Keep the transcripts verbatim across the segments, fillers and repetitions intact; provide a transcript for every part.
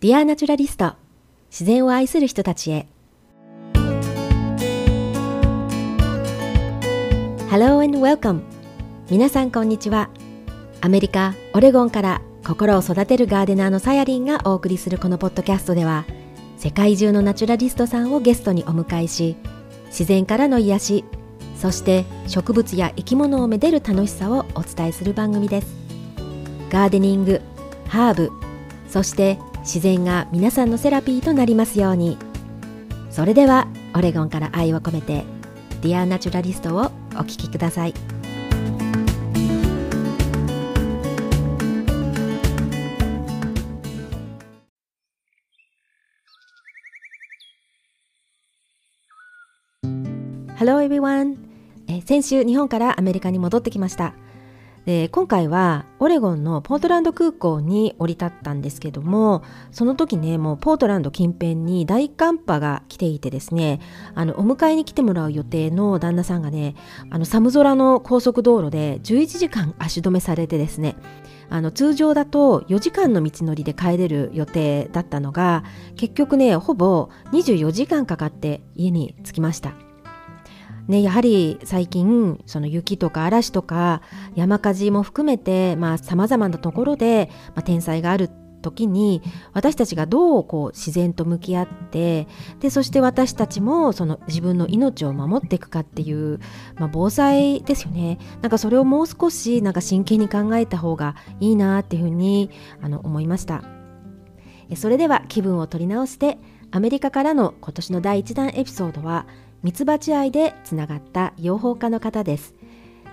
Dear Naturalist、自然を愛する人たちへ。Hello and welcome。皆さんこんにちは。アメリカ・オレゴンから心を育てるガーデナーのさやりんがお送りするこのポッドキャストでは、世界中のナチュラリストさんをゲストにお迎えし、自然からの癒し、そして植物や生き物をめでる楽しさをお伝えする番組です。ガーデニング、ハーブ、そして自然が皆さんのセラピーとなりますように。それではオレゴンから愛を込めて Dear Naturalist をお聴きください。Hello everyone。 え先週日本からアメリカに戻ってきました。で、今回はオレゴンのポートランド空港に降り立ったんですけども、その時ね、もうポートランド近辺に大寒波が来ていてですね、あのお迎えに来てもらう予定の旦那さんがね、あの寒空の高速道路でじゅういちじかん足止めされてですね、あの通常だとよじかんの道のりで帰れる予定だったのが、結局ね、ほぼにじゅうよじかんかかって家に着きました。ね、やはり最近その雪とか嵐とか山火事も含めて、まあ、様々なところで、まあ、天災がある時に私たちがどうこう自然と向き合って、でそして私たちもその自分の命を守っていくかっていう、まあ、防災ですよね。なんかそれをもう少しなんか真剣に考えた方がいいなっていうふうにあの思いました。それでは気分を取り直して、アメリカからの今年のだいいちだんエピソードは、ミツバチ愛でつながった養蜂家の方です。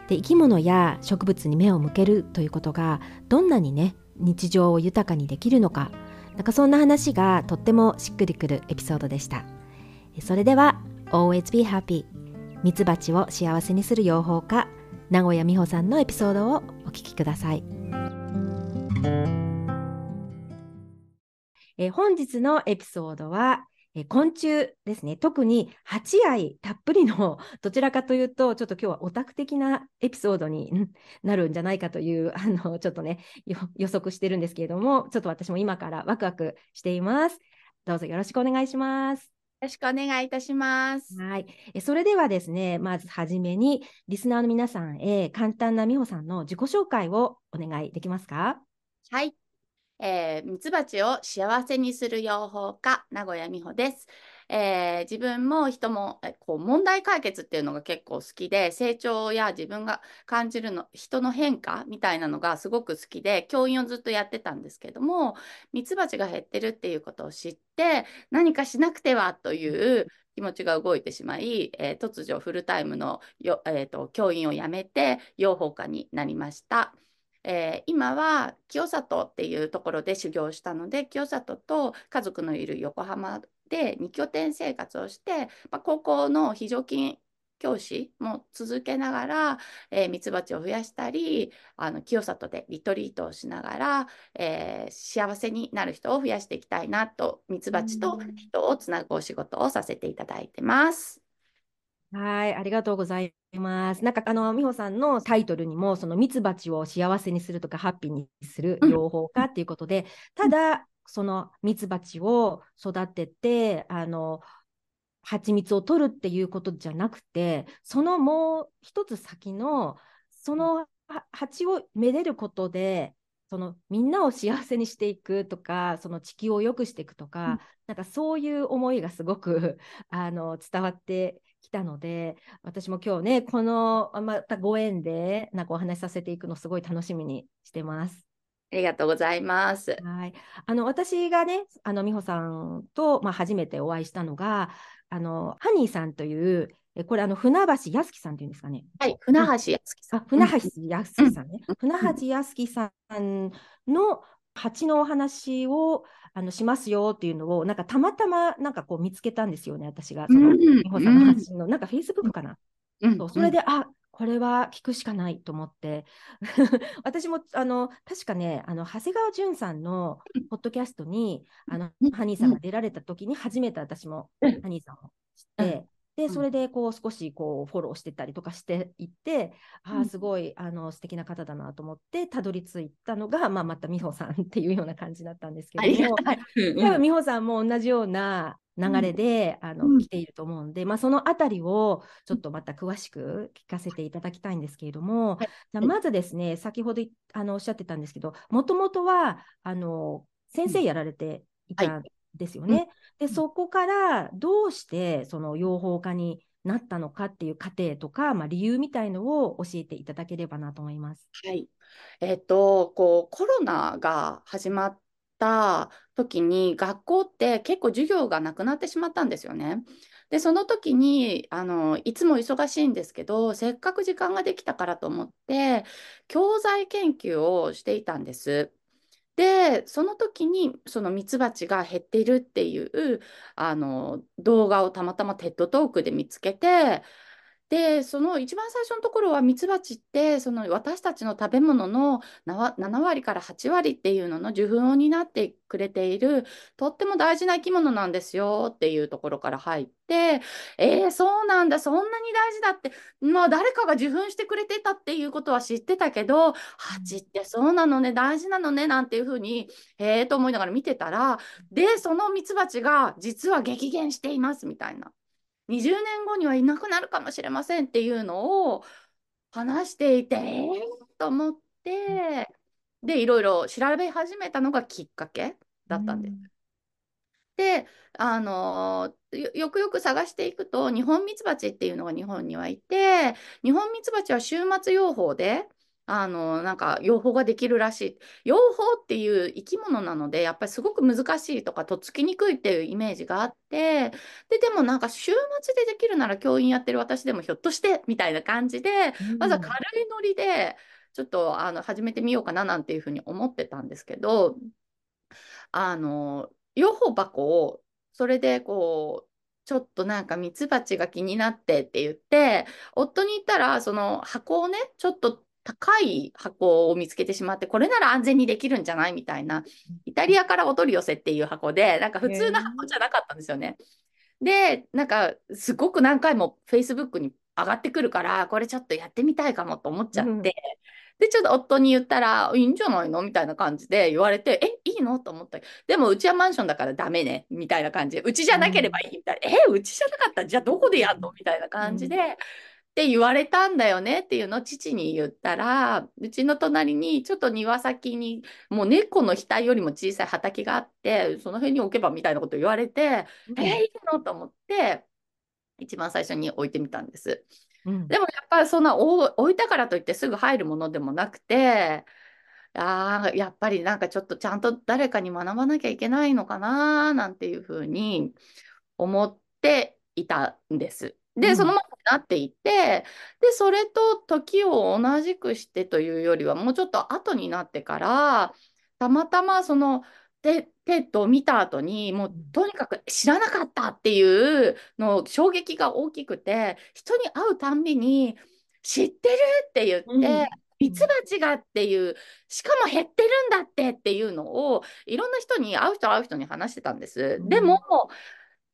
で、生き物や植物に目を向けるということがどんなにね、日常を豊かにできるのか、なんかそんな話がとってもしっくりくるエピソードでした。それでは Always be happy、 ミツバチを幸せにする養蜂家、名古屋美穂さんのエピソードをお聞きください。え本日のエピソードは昆虫ですね。特に蜂愛たっぷりの、どちらかというとちょっと今日はオタク的なエピソードになるんじゃないかという、あのちょっとね予測してるんですけれども、ちょっと私も今からワクワクしています。どうぞよろしくお願いします。よろしくお願いいたします。はい、それではですね、まずはじめにリスナーの皆さんへ簡単な美穂さんの自己紹介をお願いできますか？はい、ミツバチを幸せにする養蜂家、名古屋美穂です。えー、自分も人もこう問題解決っていうのが結構好きで、成長や自分が感じるの人の変化みたいなのがすごく好きで、教員をずっとやってたんですけども、ミツバチが減ってるっていうことを知って、何かしなくてはという気持ちが動いてしまい、えー、突如フルタイムのよ、えーと、教員を辞めて養蜂家になりました。えー、今は清里っていうところで修行したので、清里と家族のいる横浜でに拠点生活をして、まあ、高校の非常勤教師も続けながら、えー、ミツバチを増やしたり、あの清里でリトリートをしながら、えー、幸せになる人を増やしていきたいなと、ミツバチと人をつなぐお仕事をさせていただいてます。はい、ありがとうございます。なんかあの美穂さんのタイトルにも、そのミツバチを幸せにするとかハッピーにする養蜂家っていうことで、ただそのミツバチを育てて、あの蜂蜜を取るっていうことじゃなくて、そのもう一つ先のその蜂をめでることで、そのみんなを幸せにしていくとか、その地球を良くしていくとか、うん、なんかそういう思いがすごくあの伝わってきたので、私も今日ねこのまたご縁でなんかお話しさせていくのすごい楽しみにしてます。ありがとうございます。はい、あの私がね、あの美穂さんと、まあ、初めてお会いしたのが、あのハニーさんという、これあの船橋やすきさんっていうんですかね。はい、船橋やすきさん。あ、船橋やすきさんね。船橋やすきさんの蜂のお話をあのしますよっていうのを、なんかたまたまなんかこう見つけたんですよね、私がその美穂さんの発信の、なんか Facebook かな、うん、そう、それで、あ、これは聞くしかないと思って私もあの確かね、あの長谷川淳さんのポッドキャストにあのハニーさんが出られた時に初めて私もハニーさんを知って、でそれでこう少しこうフォローしてったりとかしていって、うん、ああすごいあの素敵な方だなと思ってたどり着いたのが、まあ、また美穂さんっていうような感じだったんですけども、はいうん、多分美穂さんも同じような流れで、うん、あの来ていると思うんで、まあ、そのあたりをちょっとまた詳しく聞かせていただきたいんですけれども、はい、じゃまずですね先ほどあのおっしゃってたんですけど、もともとはあの先生やられていた、うんはいですよね。でそこからどうしてその養蜂家になったのかっていう過程とか、まあ、理由みたいのを教えていただければなと思います。はい。えっと、こうコロナが始まった時に学校って結構授業がなくなってしまったんですよね。でその時にあのいつも忙しいんですけど、せっかく時間ができたからと思って教材研究をしていたんです。でその時にそのミツバチが減っているっていうあの動画をたまたまテッドトークで見つけて、でその一番最初のところはミツバチってその私たちの食べ物のななわりからはちわりっていうのの受粉を担ってくれているとっても大事な生き物なんですよっていうところから入って、えー、そうなんだそんなに大事だって、まあ、誰かが受粉してくれてたっていうことは知ってたけど、蜂ってそうなのね大事なのねなんていうふうにえーと思いながら見てたら、でそのミツバチが実は激減していますみたいな。にじゅうねんごにはいなくなるかもしれませんっていうのを話していて、えー、と思ってでいろいろ調べ始めたのがきっかけだったんです。うん、であのよくよく探していくと日本ミツバチっていうのが日本にはいて、日本ミツバチは終末養蜂であのなんか養蜂ができるらしい。養蜂っていう生き物なのでやっぱりすごく難しいとかとっつきにくいっていうイメージがあって、 で, でもなんか週末でできるなら教員やってる私でもひょっとしてみたいな感じで、まずは軽いノリでちょっとあの始めてみようかななんていうふうに思ってたんですけど、あの養蜂箱をそれでこうちょっとなんかミツバチが気になってって言って夫に言ったら、その箱をねちょっと高い箱を見つけてしまって、これなら安全にできるんじゃないみたいな、イタリアからお取り寄せっていう箱でなんか普通の箱じゃなかったんですよね。でなんかすごく何回もフェイスブックに上がってくるから、これちょっとやってみたいかもと思っちゃって、うん、でちょっと夫に言ったらいいんじゃないのみたいな感じで言われて、えいいのと思った。でもうちはマンションだからダメねみたいな感じで、うちじゃなければいいみたいな、うん、えうちじゃなかったじゃあどこでやんのみたいな感じで、うんって言われたんだよねっていうのを父に言ったら、うちの隣にちょっと庭先にもう猫の額よりも小さい畑があって、その辺に置けばみたいなこと言われて、うん、えー、いいのと思って一番最初に置いてみたんです、うん、でもやっぱりそんな置いたからといってすぐ入るものでもなくて、あやっぱりなんかちょっとちゃんと誰かに学ばなきゃいけないのかななんていうふうに思っていたんです。でそのままになっていて、でそれと時を同じくしてというよりはもうちょっと後になってから、たまたまそのテッドを見た後にもうとにかく知らなかったっていうの衝撃が大きくて、人に会うたんびに知ってるって言って、うん、ミツバチがっていう、しかも減ってるんだってっていうのをいろんな人に会う人会う人に話してたんです、うん、でも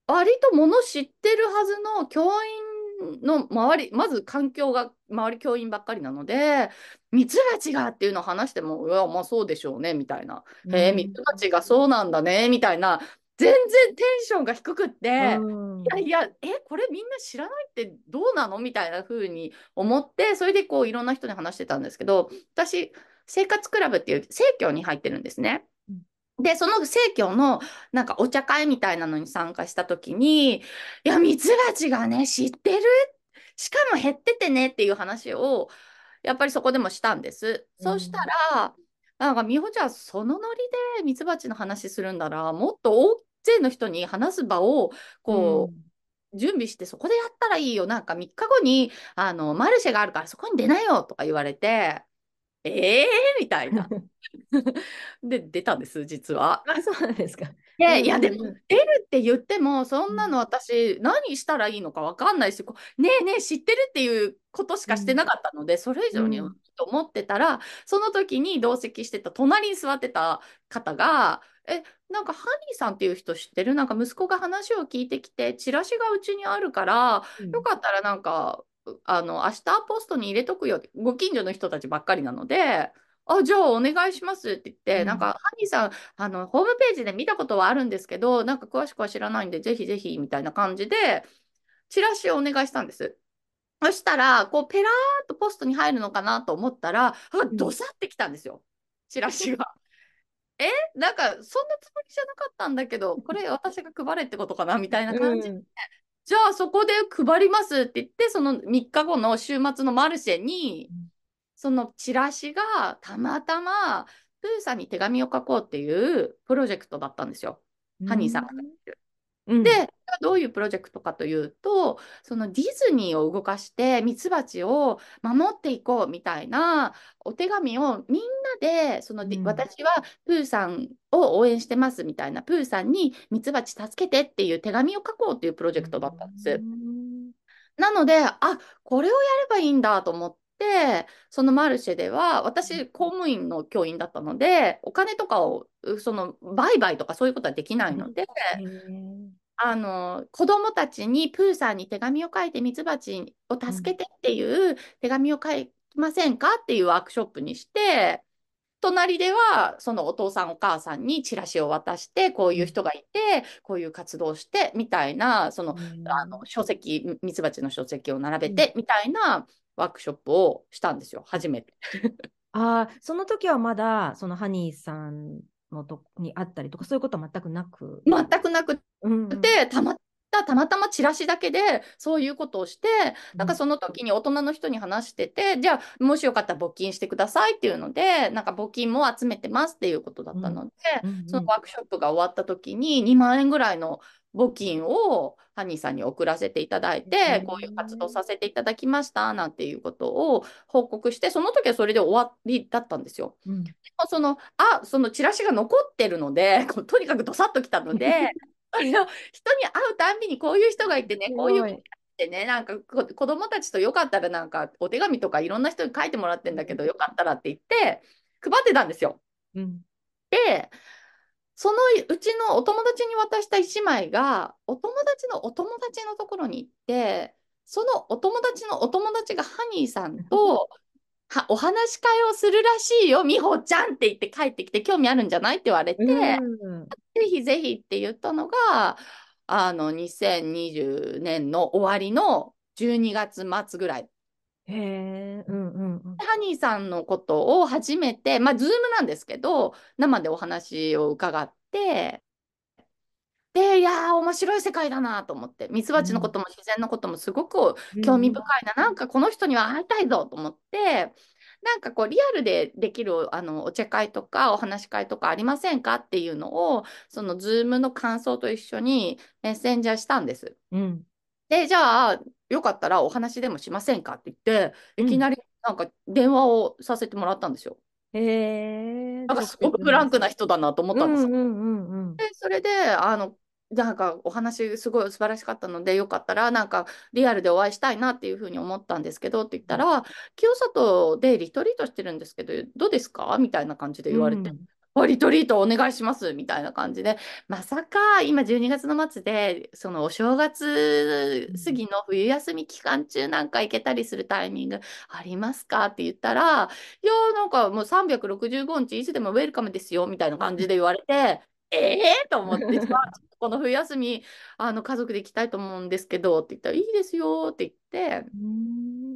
割ともの知ってるはずの教員の周り、まず環境が周り教員ばっかりなので、ミツバチがっていうのを話しても、いやまあそうでしょうねみたいな、うん、へえミツバチがそうなんだねみたいな、全然テンションが低くって、うん、いやいやえこれみんな知らないってどうなのみたいな風に思って、それでこういろんな人に話してたんですけど、私生活クラブっていう生協に入ってるんですね。でその生協のなんかお茶会みたいなのに参加した時に、いやミツバチがね知ってる、しかも減っててねっていう話をやっぱりそこでもしたんです、うん、そうしたらなんか美穂ちゃんそのノリでミツバチの話するんならもっと大勢の人に話す場をこう、うん準備してそこでやったらいいよ、なんかみっかごにあのマルシェがあるからそこに出なよとか言われて。えーみたいなで出たんです、実は。あそうなんですか。いやでも出るって言ってもそんなの私何したらいいのか分かんないし、ねえねえ知ってるっていうことしかしてなかったので、それ以上にと思ってたら、その時に同席してた隣に座ってた方がえ、なんかハニーさんっていう人知ってる？なんか息子が話を聞いてきて、チラシがうちにあるから、うん、よかったらなんか、あの、明日ポストに入れとくよって、ご近所の人たちばっかりなので、あ、じゃあお願いしますって言って、うん、なんかハニーさん、あの、ホームページで見たことはあるんですけど、なんか詳しくは知らないんで、ぜひぜひみたいな感じで、チラシをお願いしたんです。そしたら、こう、ペラーっとポストに入るのかなと思ったら、どさってきたんですよ、チラシが。え、なんか、そんなつもりじゃなかったんだけど、これ私が配れってことかなみたいな感じで、うん、じゃあそこで配りますって言って、そのみっかごの週末のマルシェに、そのチラシがたまたま、プーさんに手紙を書こうっていうプロジェクトだったんですよ。うん、ハニーさんが。うん、で、どういうプロジェクトかというと、そのディズニーを動かしてミツバチを守っていこうみたいなお手紙をみんなで、その、うん、私はプーさんを応援してますみたいな、プーさんにミツバチ助けてっていう手紙を書こうっていうプロジェクトだったんです。うん、なので、あ、これをやればいいんだと思って、そのマルシェでは私公務員の教員だったので、お金とかをその売買とかそういうことはできないので、うんあの子どもたちにプーさんに手紙を書いてミツバチを助けてっていう手紙を書きませんかっていうワークショップにして、隣ではそのお父さんお母さんにチラシを渡して、こういう人がいてこういう活動してみたいな、その、うん、あの書籍、ミツバチの書籍を並べてみたいなワークショップをしたんですよ、初めて。あ、その時はまだそのハニーさんのとこにあったりとか、そういうことは全くなく全くなくて、うん、たまたたまたまチラシだけでそういうことをして、なんかその時に大人の人に話してて、うん、じゃあもしよかったら募金してくださいっていうので、なんか募金も集めてますっていうことだったので、そのワークショップが終わった時ににまんえんぐらいの募金をハニーさんに送らせていただいて、うん、こういう活動させていただきましたなんていうことを報告して、その時はそれで終わりだったんですよ。うん、でもそのあそのチラシが残ってるので、とにかくどさっときたので人に会うたんびにこういう人がいてね、こういう人がいてね、なんか子どもたちとよかったらなんかお手紙とかいろんな人に書いてもらってんだけど、よかったらって言って配ってたんですよ。うん、でそのうちのお友達に渡したいちまいが、お友達のお友達のところに行って、そのお友達のお友達がハニーさんとはお話し会をするらしいよ、みほちゃんって言って帰ってきて、興味あるんじゃないって言われて、ぜひぜひって言ったのが、あのにせんにじゅうねんの終わりのじゅうにがつまつぐらい。へうんうんうん、ハニーさんのことを初めて、まあ、ズームなんですけど、生でお話を伺って、で、いやー、面白い世界だなと思って、ミツバチのことも自然のこともすごく興味深いな、うん、なんかこの人には会いたいぞと思って、なんかこうリアルでできるあのお茶会とかお話し会とかありませんかっていうのを、そのズームの感想と一緒にメッセンジャーしたんです。うんで、じゃあよかったらお話でもしませんかって言って、いきなりなんか電話をさせてもらったんですよ。へえ。なんかすごくフランクな人だなと思ったんですよ。で、それであのなんかお話すごい素晴らしかったので、よかったらなんかリアルでお会いしたいなっていうふうに思ったんですけどって言ったら、清里でリトリートしてるんですけどどうですかみたいな感じで言われて。うんリトリートお願いしますみたいな感じで、まさか今じゅうにがつの末でそのお正月過ぎの冬休み期間中なんか行けたりするタイミングありますかって言ったら、いやなんかもうさんびゃくろくじゅうごにちいつでもウェルカムですよみたいな感じで言われてええー、と思って、この冬休みあの家族で行きたいと思うんですけどって言ったら、いいですよって言って、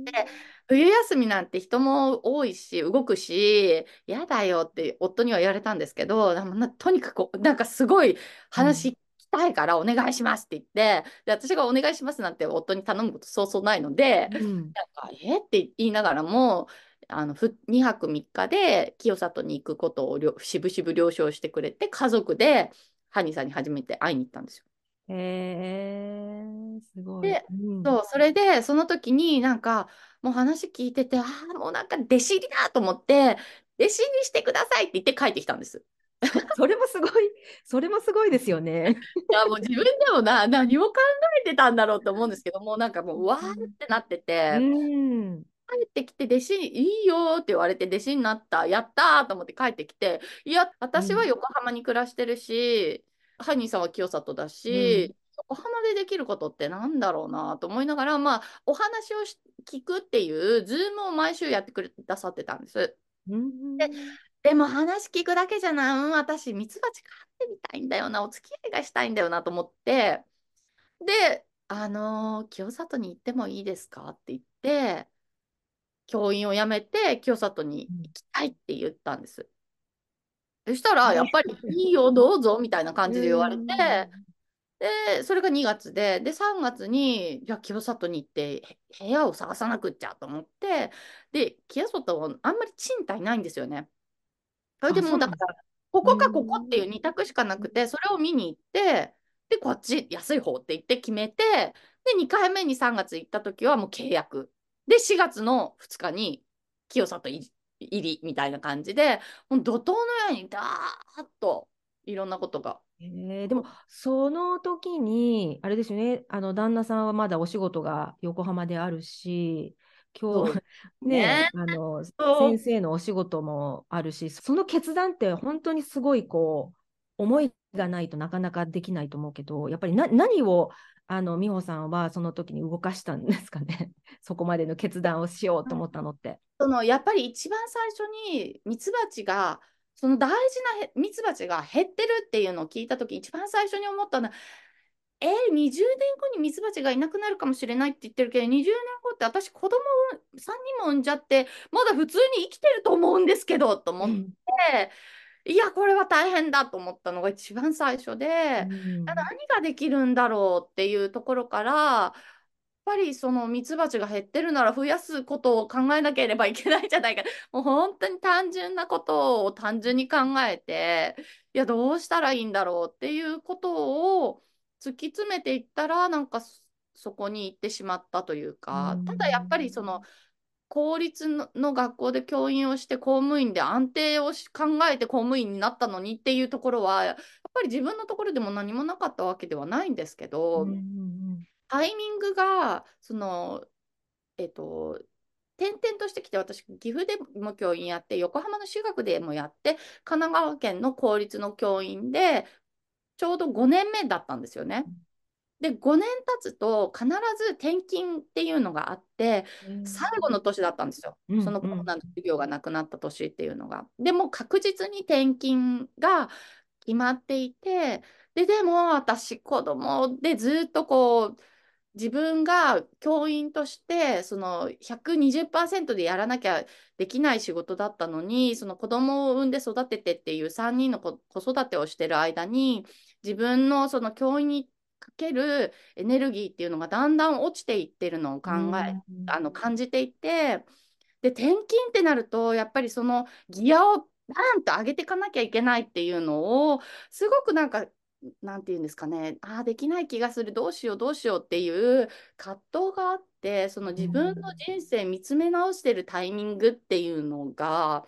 で冬休みなんて人も多いし動くし嫌だよって夫には言われたんですけど、とにかくなんかすごい話聞きたいからお願いしますって言って、で私がお願いしますなんて夫に頼むことそうそうないので、うん、なんかえって言いながらもあのにはくみっかで清里に行くことをしぶしぶ了承してくれて、家族でハニーさんに初めて会いに行ったんですよ。へー、すごい。で、うん、そう、それでその時になんかもう話聞いてて、ああもうなんか弟子入りだと思って、弟子にしてくださいって言って帰ってきたんです。それもすごい、それもすごいですよね。いやもう自分でもな何を考えてたんだろうと思うんですけど、もうなんかもうわーってなってて、うん、帰ってきて弟子いいよって言われて弟子になった、やったーと思って帰ってきて、いや私は横浜に暮らしてるし、うん、ハニーさんは清里だし、うん、横浜でできることってなんだろうなと思いながら、まあ、お話を聞くっていうズームを毎週やってくださってたんです、うん、で、でも話聞くだけじゃない、うん、私ミツバチ飼ってみたいんだよな、お付き合いがしたいんだよなと思って、であのー、清里に行ってもいいですかって言って教員を辞めて清里に行きたいって言ったんです。そしたらやっぱりいいよどうぞみたいな感じで言われて、でそれがにがつで、でさんがつにいや清里に行って部屋を探さなくっちゃと思って、で清里はあんまり賃貸ないんですよね。それでもうだからここかここっていうに択しかなくて、それを見に行って、でこっち安い方って言って決めて、でにかいめにさんがつ行った時はもう契約でしがつのふつかに清里入りみたいな感じで、もう怒涛のようにダーッといろんなことが、えー、でもその時にあれですよね、あの旦那さんはまだお仕事が横浜であるし、今日ね、あの先生のお仕事もあるし、その決断って本当にすごいこう思いがないとなかなかできないと思うけど、やっぱりな何をあの美穂さんはその時に動かしたんですかねそこまでの決断をしようと思ったのって。そのやっぱり一番最初にミツバチがその大事なミツバチが減ってるっていうのを聞いた時、一番最初に思ったのは、えー、にじゅうねんごにミツバチがいなくなるかもしれないって言ってるけど、にじゅうねんごって私子供さんにんも産んじゃってまだ普通に生きてると思うんですけどと思って。うん、いやこれは大変だと思ったのが一番最初で、うん、何ができるんだろうっていうところから、やっぱりそのミツバチが減ってるなら増やすことを考えなければいけないんじゃないか、もう本当に単純なことを単純に考えて、いやどうしたらいいんだろうっていうことを突き詰めていったら、なんかそこに行ってしまったというか、うん、ただやっぱりその公立の学校で教員をして公務員で安定をし考えて公務員になったのにっていうところはやっぱり自分のところでも何もなかったわけではないんですけど、タイミングがそのえっと転々としてきて、私岐阜でも教員やって横浜の私学でもやって神奈川県の公立の教員でちょうどごねんめだったんですよね。でごねん経つと必ず転勤っていうのがあって、うん、最後の年だったんですよ、うん、そのコロナの授業がなくなった年っていうのが。でも確実に転勤が決まっていて、 で, でも私子供でずっとこう自分が教員としてその ひゃくにじゅっパーセント でやらなきゃできない仕事だったのに、その子供を産んで育ててっていうさんにんの子育てをしてる間に自分のその教員にかけるエネルギーっていうのがだんだん落ちていってるのを考え、あの感じていて、で転勤ってなるとやっぱりそのギアをバーンと上げていかなきゃいけないっていうのをすごくなんかなんていうんですかね、ああできない気がする、どうしようどうしようっていう葛藤があって、その自分の人生見つめ直してるタイミングっていうのが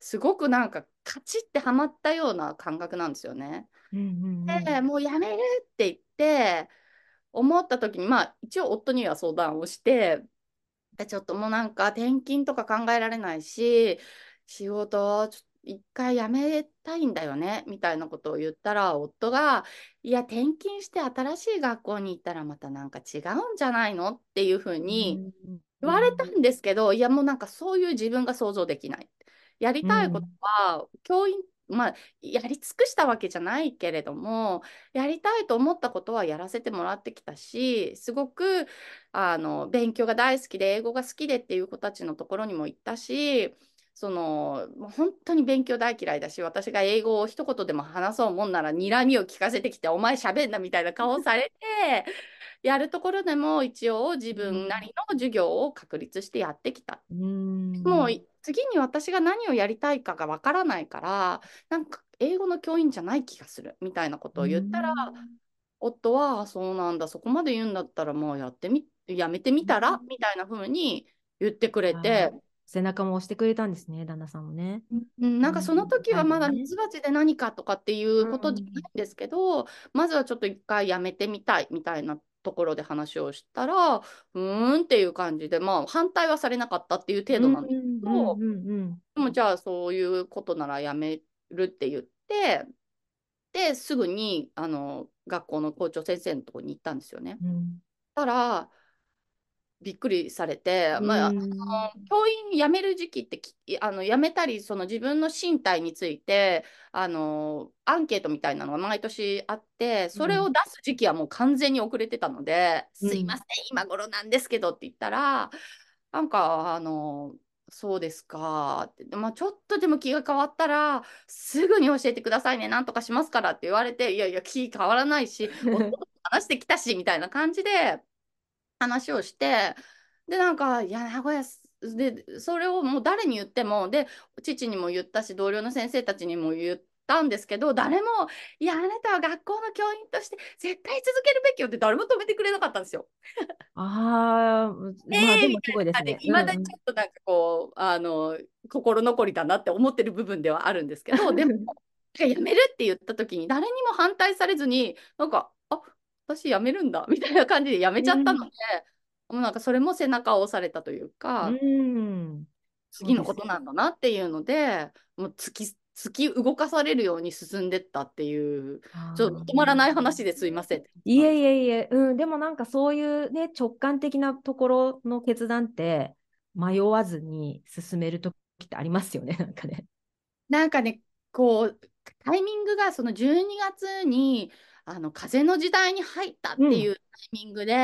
すごくなんかカチッてはまったような感覚なんですよね。でもうやめるって言って思った時に、まあ一応夫には相談をして、ちょっともうなんか転勤とか考えられないし仕事ちょっと一回やめたいんだよねみたいなことを言ったら、夫がいや転勤して新しい学校に行ったらまたなんか違うんじゃないのっていうふうに言われたんですけど、いやもうなんかそういう自分が想像できない、やりたいことは教員、うん、まあやり尽くしたわけじゃないけれども、やりたいと思ったことはやらせてもらってきたし、すごくあの勉強が大好きで英語が好きでっていう子たちのところにも行ったし、その本当に勉強大嫌いだし、私が英語を一言でも話そうもんなら睨みを聞かせてきてお前しゃべんなみたいな顔されてやるところでも一応自分なりの授業を確立してやってきた。うーん、もう次に私が何をやりたいかがわからないから、なんか英語の教員じゃない気がするみたいなことを言ったら、夫はそうなんだ、そこまで言うんだったらもうやってみやめてみたらみたいな風に言ってくれて、背中も押してくれたんですね、旦那さんもね。なんかその時はまだミツバチで何かとかっていうことじゃないんですけど、うん、まずはちょっと一回やめてみたいみたいなところで話をしたら、うーんっていう感じで、まあ、反対はされなかったっていう程度なんですけど、でもじゃあそういうことならやめるって言って、で、すぐにあの学校の校長先生のところに行ったんですよね。うん、たらびっくりされて、まあ、あの教員辞める時期ってきあの辞めたりその自分の身体についてあのアンケートみたいなのが毎年あって、それを出す時期はもう完全に遅れてたので、うん、すいません今頃なんですけどって言ったら、なんかあのそうですかって、まあ、ちょっとでも気が変わったらすぐに教えてくださいね、なんとかしますからって言われて、いやいや気変わらないし話してきたしみたいな感じで。話をして、でなんかいや名古屋でそれをもう誰に言ってもで父にも言ったし同僚の先生たちにも言ったんですけど、誰もいやあなたは学校の教員として絶対続けるべきよって誰も止めてくれなかったんですよ。あー、まあでもすごいですね。いまだにちょっとなんかこうあの心残りだなって思ってる部分ではあるんですけど、でもやめるって言った時に誰にも反対されずに、なんかあ私辞めるんだみたいな感じで辞めちゃったので、うん、もうなんかそれも背中を押されたというか、うん、次のことなんだなっていうので、もう突き、突き動かされるように進んでったっていう、ちょっと止まらない話ですいません。いえいえいえ、うん、でもなんかそういう、ね、直感的なところの決断って迷わずに進める時ってありますよね、なんかね。なんかね、こうタイミングがそのじゅうにがつにあの風の時代に入ったっていうタイミングで、うん、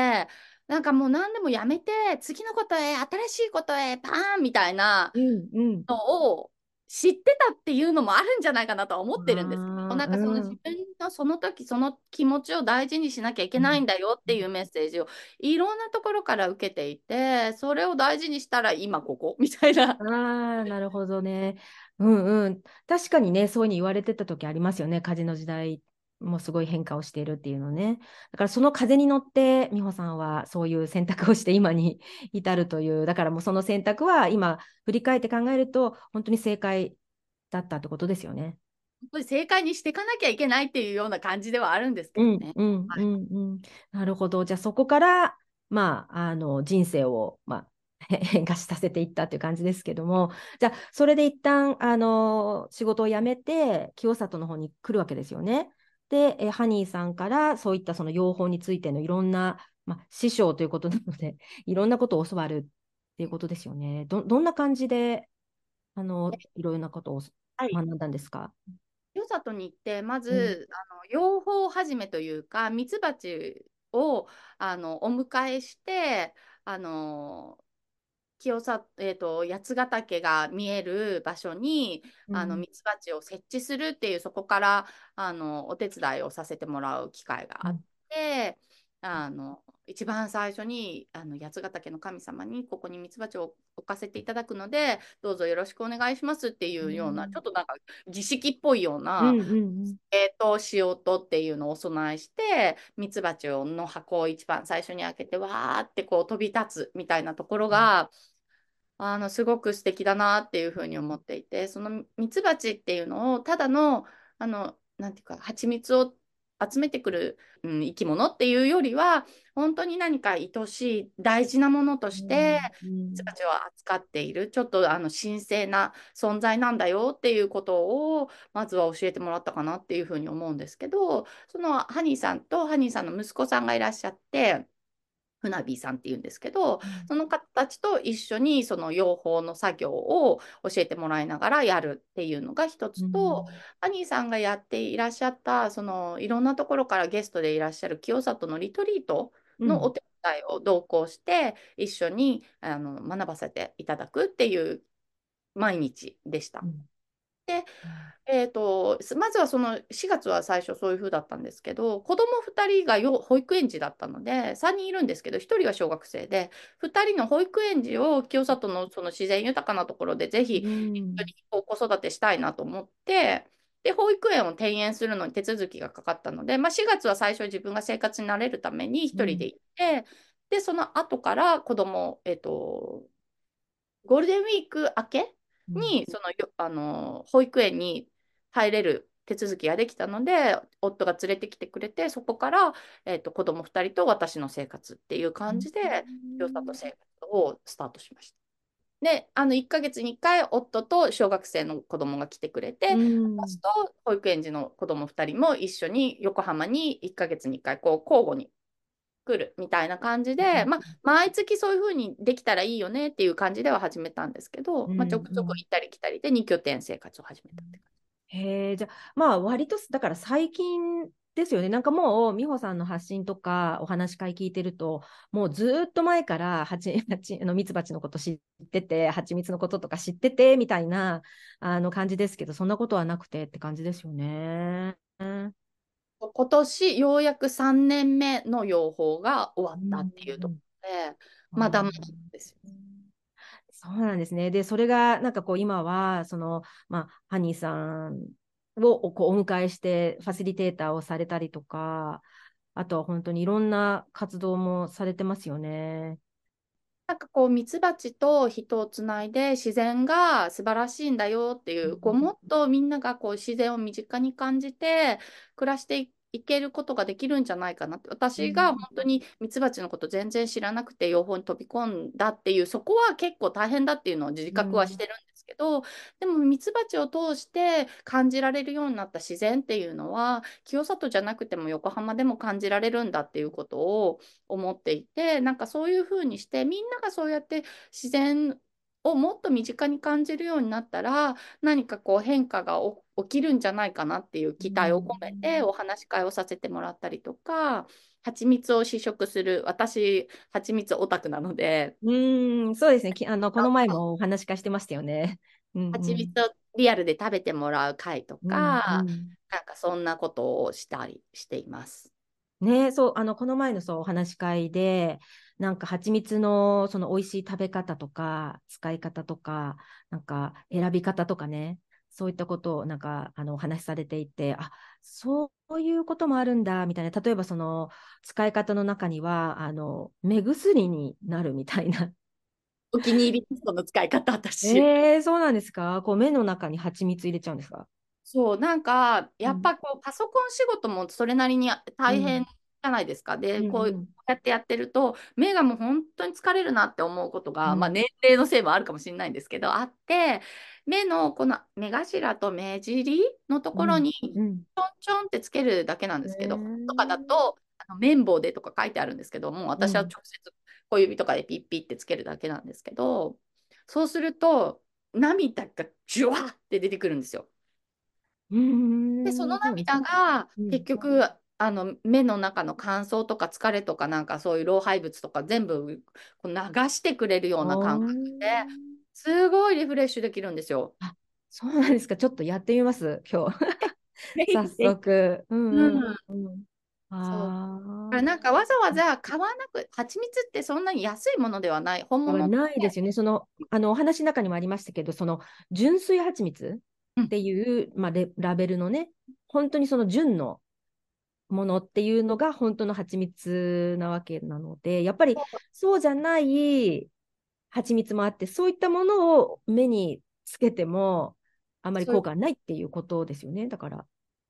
なんかもう何でもやめて次のことへ新しいことへパーンみたいなのを知ってたっていうのもあるんじゃないかなとは思ってるんですけど、うん、なんかその自分のその時その気持ちを大事にしなきゃいけないんだよっていうメッセージをいろんなところから受けていて、それを大事にしたら今ここみたいな。あー、なるほどね。うんうん、確かにね、そういうふうに言われてた時ありますよね。風の時代もうすごい変化をしているっていうのね。だからその風に乗って美穂さんはそういう選択をして今に至るという、だからもうその選択は今振り返って考えると本当に正解だったってことですよね。正解にしていかなきゃいけないっていうような感じではあるんですけどね。なるほど。じゃあそこから、まあ、あの人生を、まあ変化させていったっていう感じですけども、じゃあそれで一旦あの仕事を辞めて清里の方に来るわけですよね。でえハニーさんからそういったその養蜂についてのいろんな、まあ、師匠ということなのでいろんなことを教わるっていうことですよね。 ど, どんな感じであのいろいろなことを学んだんですか？はい、清里に行ってまず、うん、あの養蜂始めというかミツバチをあのお迎えしてあの清里、えーと、八ヶ岳が見える場所にあのミツバチを設置するっていう、そこからあのお手伝いをさせてもらう機会があって、うん、あの一番最初にあの八ヶ岳の神様にここにミツバチを置かせていただくのでどうぞよろしくお願いしますっていうような、うん、ちょっとなんか儀式っぽいようなえっとしおとっていうのをお供えしてミツバチの箱を一番最初に開けてわーってこう飛び立つみたいなところが、うん、あのすごく素敵だなっていうふうに思っていて、そのミツバチっていうのをただのあのなんていうか蜂蜜を集めてくる、うん、生き物っていうよりは本当に何か愛しい大事なものとしてミツバチを扱っている、ちょっとあの神聖な存在なんだよっていうことをまずは教えてもらったかなっていうふうに思うんですけど、そのハニーさんとハニーさんの息子さんがいらっしゃってフナビーさんっていうんですけど、その方たちと一緒にその養蜂の作業を教えてもらいながらやるっていうのが一つと、ハニーさんがやっていらっしゃったそのいろんなところからゲストでいらっしゃる清里のリトリートのお手伝いを同行して一緒にあの学ばせていただくっていう毎日でした。うんでえー、とまずはそのしがつは最初そういう風だったんですけど、子供ふたりがよ保育園児だったのでさんにんいるんですけどひとりは小学生でふたりの保育園児を清里 の, その自然豊かなところでぜひ一緒に子育てしたいなと思って、うん、で保育園を転園するのに手続きがかかったので、まあ、しがつは最初自分が生活に慣れるためにひとりで行って、うん、でその後から子供、えー、とゴールデンウィーク明けにそのあの保育園に入れる手続きができたので、夫が連れてきてくれて、そこから、えー、と子供ふたりと私の生活っていう感じで、清里生活をスタートしました。で、あのいっかげつにいっかい夫と小学生の子供が来てくれて、私と保育園児の子供ふたりも一緒に横浜にいっかげつにいっかいこう交互に来るみたいな感じで、まあ、毎月そういう風にできたらいいよねっていう感じでは始めたんですけど、まあ、ちょくちょく行ったり来たりでに拠点生活を始めたって感じ。へえ、じゃあまあ割とだから最近ですよね。なんかもう美穂さんの発信とかお話し会聞いてると、もうずっと前からハチのミツバチのこと知ってて、ハチミツのこととか知っててみたいなあの感じですけど、そんなことはなくてって感じですよね。今年ようやくさんねんめの養蜂が終わったっていうところで、うん、まだまだですよね。そうなんですね。で、それがなんかこう今はその、まあ、ハニーさんをこうお迎えしてファシリテーターをされたりとか、あとは本当にいろんな活動もされてますよね。なんかこうミツバチと人をつないで自然が素晴らしいんだよっていう、うん、こうもっとみんながこう自然を身近に感じて暮らしていくいけることができるんじゃないかなって。私が本当にミツバチのこと全然知らなくて養蜂に飛び込んだっていう、そこは結構大変だっていうのを自覚はしてるんですけど、うん、でもミツバチを通して感じられるようになった自然っていうのは清里じゃなくても横浜でも感じられるんだっていうことを思っていて、なんかそういうふうにしてみんながそうやって自然をもっと身近に感じるようになったら、何かこう変化が起きるんじゃないかなっていう期待を込めてお話し会をさせてもらったりとか、蜂蜜を試食する、私蜂蜜オタクなので、うーん、そうですね、あのこの前もお話し会してましたよね。蜂蜜をリアルで食べてもらう会とか、うんうん、なんかそんなことをしたりしています。ね、そう、あのこの前のそうお話し会でなんか蜂蜜のその美味しい食べ方とか使い方とかなんか選び方とかね、そういったことをなんかあのお話しされていて、あ、そういうこともあるんだみたいな。例えばその使い方の中にはあの目薬になるみたいな。お気に入りの使い方、私。えー、そうなんですか。こう目の中に蜂蜜入れちゃうんですか。そう、なんかやっぱこう、うん、パソコン仕事もそれなりに大変じゃないですか、うん、でこうやってやってると目がもう本当に疲れるなって思うことが、うん、まあ年齢のせいもあるかもしれないんですけどあって、目のこの目頭と目尻のところにちょんちょんってつけるだけなんですけど、うん、とかだとあの綿棒でとか書いてあるんですけど、もう私は直接小指とかでピッピッってつけるだけなんですけど、そうすると涙がジュワッって出てくるんですよ。でその涙が結局あの目の中の乾燥とか疲れとかなんかそういう老廃物とか全部こう流してくれるような感覚ですごいリフレッシュできるんですよ。あ、そうなんですか。ちょっとやってみます今日早速。うんうんうん、あ、そう、なんかわざわざ買わなく、蜂蜜ってそんなに安いものではない、本物ないですよね。そのあのお話の中にもありましたけど、その純粋蜂蜜っていう、まあ、レラベルのね、本当にその純のものっていうのが本当の蜂蜜なわけなので、やっぱりそうじゃない蜂蜜もあって、そういったものを目につけてもあまり効果がないっていうことですよね。だから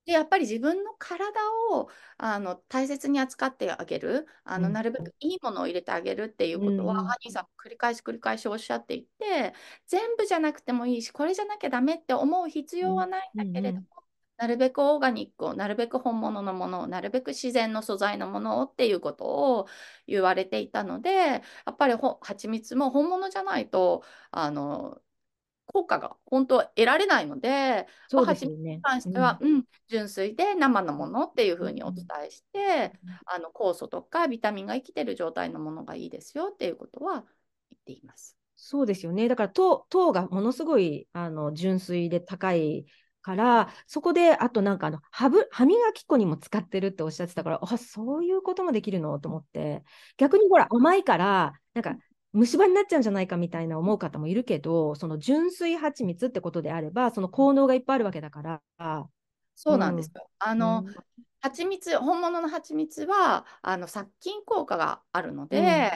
でやっぱり自分の体をあの大切に扱ってあげる、あのなるべくいいものを入れてあげるっていうことは、うん、ハニーさんも繰り返し繰り返しおっしゃっていて、全部じゃなくてもいいし、これじゃなきゃダメって思う必要はないんだけれども、なるべくオーガニックを、なるべく本物のものを、なるべく自然の素材のものをっていうことを言われていたので、やっぱりほ蜂蜜も本物じゃないとあの効果が本当は得られないので、そうですよね。まあ、蜂蜜に関しては、うんうん、純粋で生のものっていうふうにお伝えして、うん、あの酵素とかビタミンが生きている状態のものがいいですよっていうことは言っています。そうですよね。だから糖、糖がものすごいあの純粋で高いから、そこであとなんかあの歯ぶ歯磨き粉にも使ってるっておっしゃってたから、あ、そういうこともできるのと思って、逆にほら甘いからなんか虫歯になっちゃうんじゃないかみたいな思う方もいるけど、その純粋蜂蜜ってことであればその効能がいっぱいあるわけだから。そうなんですよ、うん、あの、うん、蜂蜜、本物の蜂蜜はあの殺菌効果があるので、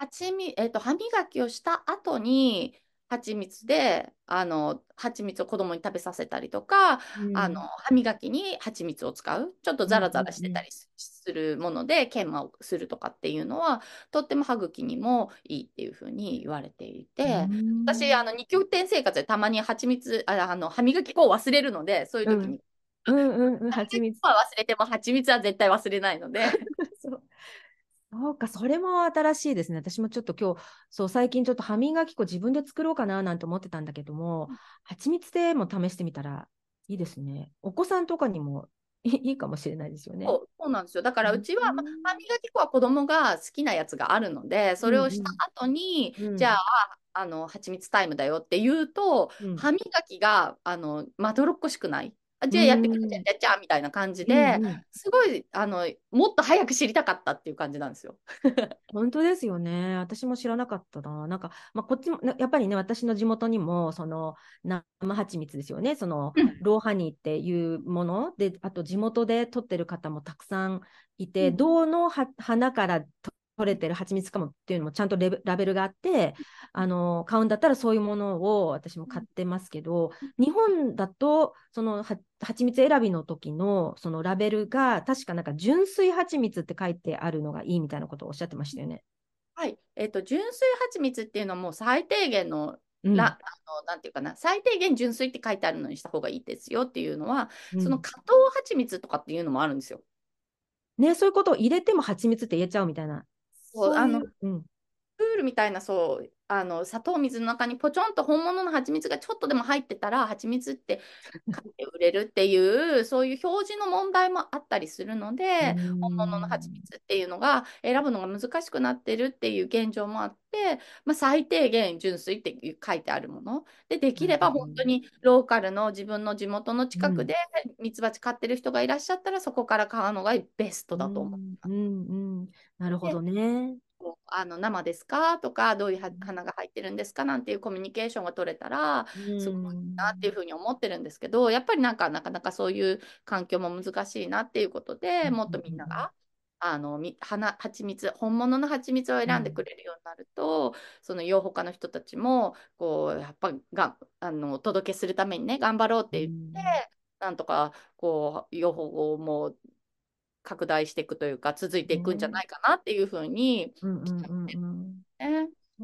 うん、蜂蜜、えーと、歯磨きをした後に蜂蜜であの蜂蜜を子供に食べさせたりとか、うん、あの歯磨きに蜂蜜を使う、ちょっとザラザラしてたりするもので研磨をするとかっていうのはとっても歯茎にもいいっていうふうに言われていて、うん、私あの二拠点生活でたまに蜂蜜ああの歯磨き粉を忘れるので、そういう時に、うんうんうん、蜂蜜は忘れても蜂蜜は絶対忘れないのでそうそうか、それも新しいですね。私もちょっと今日そう最近ちょっと歯磨き粉自分で作ろうかななんて思ってたんだけども、蜂蜜でも試してみたらいいですね。お子さんとかにもいいかもしれないですよね。そう、そうなんですよ。だからうちは、うんま、歯磨き粉は子供が好きなやつがあるので、それをした後に、うんうん、じゃああの蜂蜜タイムだよって言うと、うん、歯磨きがあのまどろっこしくない、じゃあやってくれちゃうやっちゃうみたいな感じで、うんうん、すごいあのもっと早く知りたかったっていう感じなんですよ本当ですよね。私も知らなかったな。なんか、まあ、こっちもやっぱりね、私の地元にもその生蜂蜜ですよね、その、うん、ローハニーっていうもので、あと地元で取ってる方もたくさんいて、うん、銅の花から取れてる蜂蜜かもっていうのもちゃんとレベラベルがあって、あの買うんだったらそういうものを私も買ってますけど、日本だとそのは蜂蜜選びの時のそのラベルが確かなんか純粋蜂蜜って書いてあるのがいいみたいなことをおっしゃってましたよね。はい、えっと純粋蜂蜜っていうのはもう最低限のうん、なあのなんていうかな、最低限純粋って書いてあるのにした方がいいですよっていうのは、うん、その加糖蜂蜜とかっていうのもあるんですよ。ね、そういうことを入れても蜂蜜って入れちゃうみたいな。そうあのうん、プールみたいなそうあの砂糖水の中にポチョンと本物の蜂蜜がちょっとでも入ってたら蜂蜜って買って売れるっていうそういう表示の問題もあったりするので、本物の蜂蜜っていうのが選ぶのが難しくなってるっていう現状もあって、まあ、最低限純粋って書いてあるもので、できれば本当にローカルの自分の地元の近くでミツバチ買ってる人がいらっしゃったらそこから買うのがベストだと思います。うんうんうん、なるほどね。あの生ですかとかどういう花が入ってるんですかなんていうコミュニケーションが取れたらすごいなっていうふうに思ってるんですけど、やっぱりなんかなかなかそういう環境も難しいなっていうことで、もっとみんながあの花蜂蜜本物の蜂蜜を選んでくれるようになると、うん、その養蜂家の人たちもこうやっぱがあのお届けするためにね頑張ろうって言って、うん、なんとかこう養蜂をもう拡大していくというか続いていくんじゃないかなっていうふうに、そ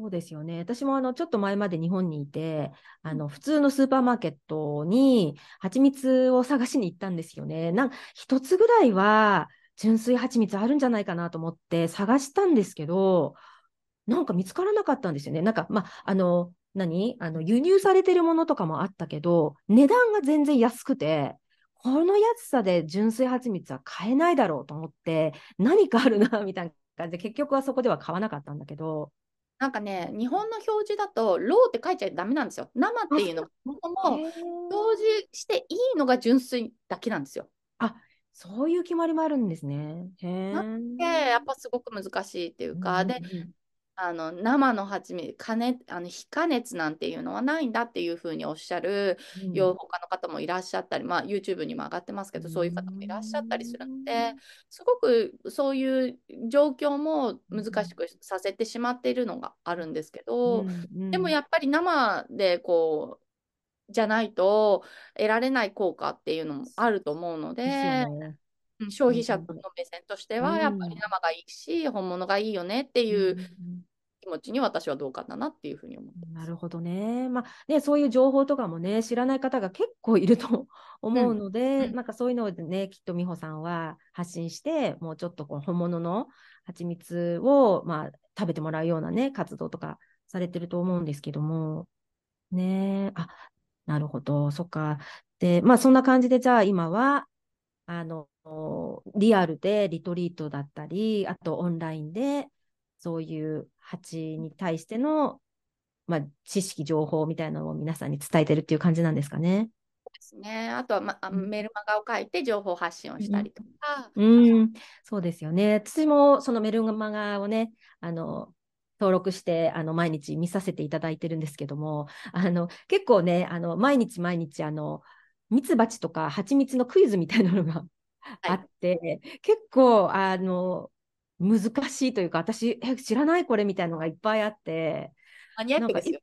うですよね。私もあのちょっと前まで日本にいて、あの普通のスーパーマーケットに蜂蜜を探しに行ったんですよね。なんか一つぐらいは純粋蜂蜜あるんじゃないかなと思って探したんですけど、なんか見つからなかったんですよね。なんかまああの何あの輸入されてるものとかもあったけど値段が全然安くて、この安さで純粋蜂蜜は買えないだろうと思って何かあるなみたいな感じで結局はそこでは買わなかったんだけど、なんかね日本の表示だとローって書いちゃダメなんですよ。生っていうのも表示していいのが純粋だけなんですよ。あ、そういう決まりもあるんですね。へなんでやっぱすごく難しいっていうか、うん、であの生の蜂蜜加熱あの非加熱なんていうのはないんだっていうふうにおっしゃる養蜂家の方もいらっしゃったり、まあ、YouTube にも上がってますけどそういう方もいらっしゃったりするので、すごくそういう状況も難しくさせてしまっているのがあるんですけど、でもやっぱり生でこうじゃないと得られない効果っていうのもあると思うので。消費者の目線としてはやっぱり生がいいし、うん、本物がいいよねっていう気持ちに私はどうかなっていうふうに思ってます。なるほどね。まあね、そういう情報とかもね知らない方が結構いると思うので、うん、なんかそういうのをねきっと美穂さんは発信してもうちょっとこう本物の蜂蜜を、まあ、食べてもらうようなね活動とかされてると思うんですけどもね。あ、なるほど、そっか。でまあそんな感じでじゃあ今はあのリアルでリトリートだったり、あとオンラインでそういう蜂に対しての、まあ、知識情報みたいなのを皆さんに伝えてるっていう感じなんですかね。そうですね。あとは、まあ、メルマガを書いて情報発信をしたりとか、うんうん、そうですよね。私もそのメルマガをねあの登録してあの毎日見させていただいてるんですけども、あの結構ねあの毎日毎日あのミツバチとか蜂蜜のクイズみたいなのがあって、はい、結構あの難しいというか、私え知らないこれみたいなのがいっぱいあって、マニアックですよ。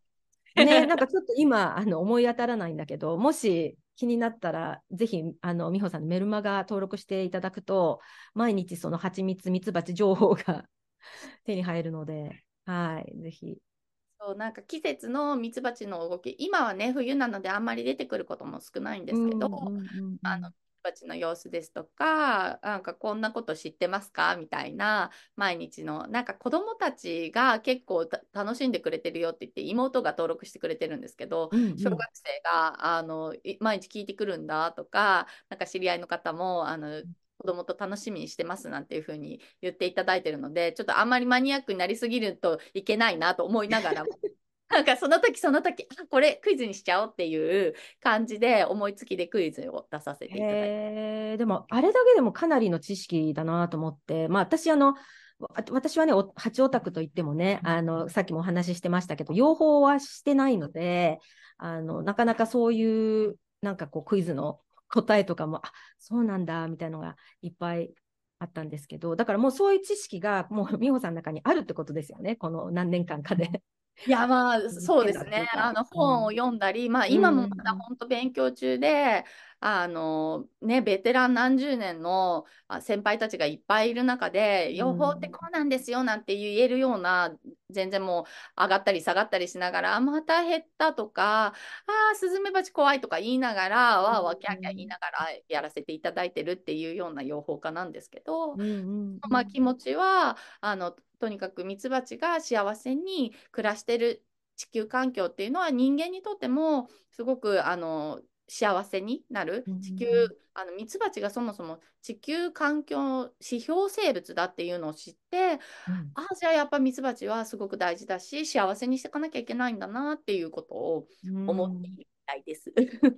ね、なんかちょっと今あの思い当たらないんだけど、もし気になったらぜひあの美穂さんのメルマガ登録していただくと毎日その蜂蜜蜜蜂情報が手に入るので、はい、ぜひ。そう、なんか季節のミツバチの動き、今はね冬なのであんまり出てくることも少ないんですけど、うんうんうんうん、あのミツバチの様子ですとか、なんかこんなこと知ってますかみたいな毎日のなんか子どもたちが結構楽しんでくれてるよって言って妹が登録してくれてるんですけど、うんうん、小学生があの毎日聞いてくるんだとか、なんか知り合いの方もあの子供と楽しみにしてますなんていう風に言っていただいてるので、ちょっとあんまりマニアックになりすぎるといけないなと思いながらなんかその時その時これクイズにしちゃおうっていう感じで思いつきでクイズを出させていただいて、えー、でもあれだけでもかなりの知識だなと思って、まあ、私あの私はね、蜂オタクといってもね、あの、さっきもお話ししてましたけど養蜂はしてないので、あのなかなかそういうなんかこうクイズの答えとかも、あ、そうなんだみたいなのがいっぱいあったんですけど、だからもうそういう知識がもう美穂さんの中にあるってことですよね、この何年間かで。いや、まあそうですね、あの本を読んだり、うん、まあ今もまた本当勉強中で、うん、あのねベテラン何十年の先輩たちがいっぱいいる中で、養蜂ってこうなんですよなんて言えるような、全然もう上がったり下がったりしながら、また減ったとか、あスズメバチ怖いとか言いながら、わーわーキャーキャー言いながらやらせていただいてるっていうような養蜂家なんですけど、うんうん、まあ気持ちはあのとにかくミツバチが幸せに暮らしてる地球環境っていうのは人間にとってもすごくあの幸せになる地球、うん、あのミツバチがそもそも地球環境指標生物だっていうのを知って、うん、あじゃあやっぱミツバチはすごく大事だし幸せにしていかなきゃいけないんだなっていうことを思っているみたいです。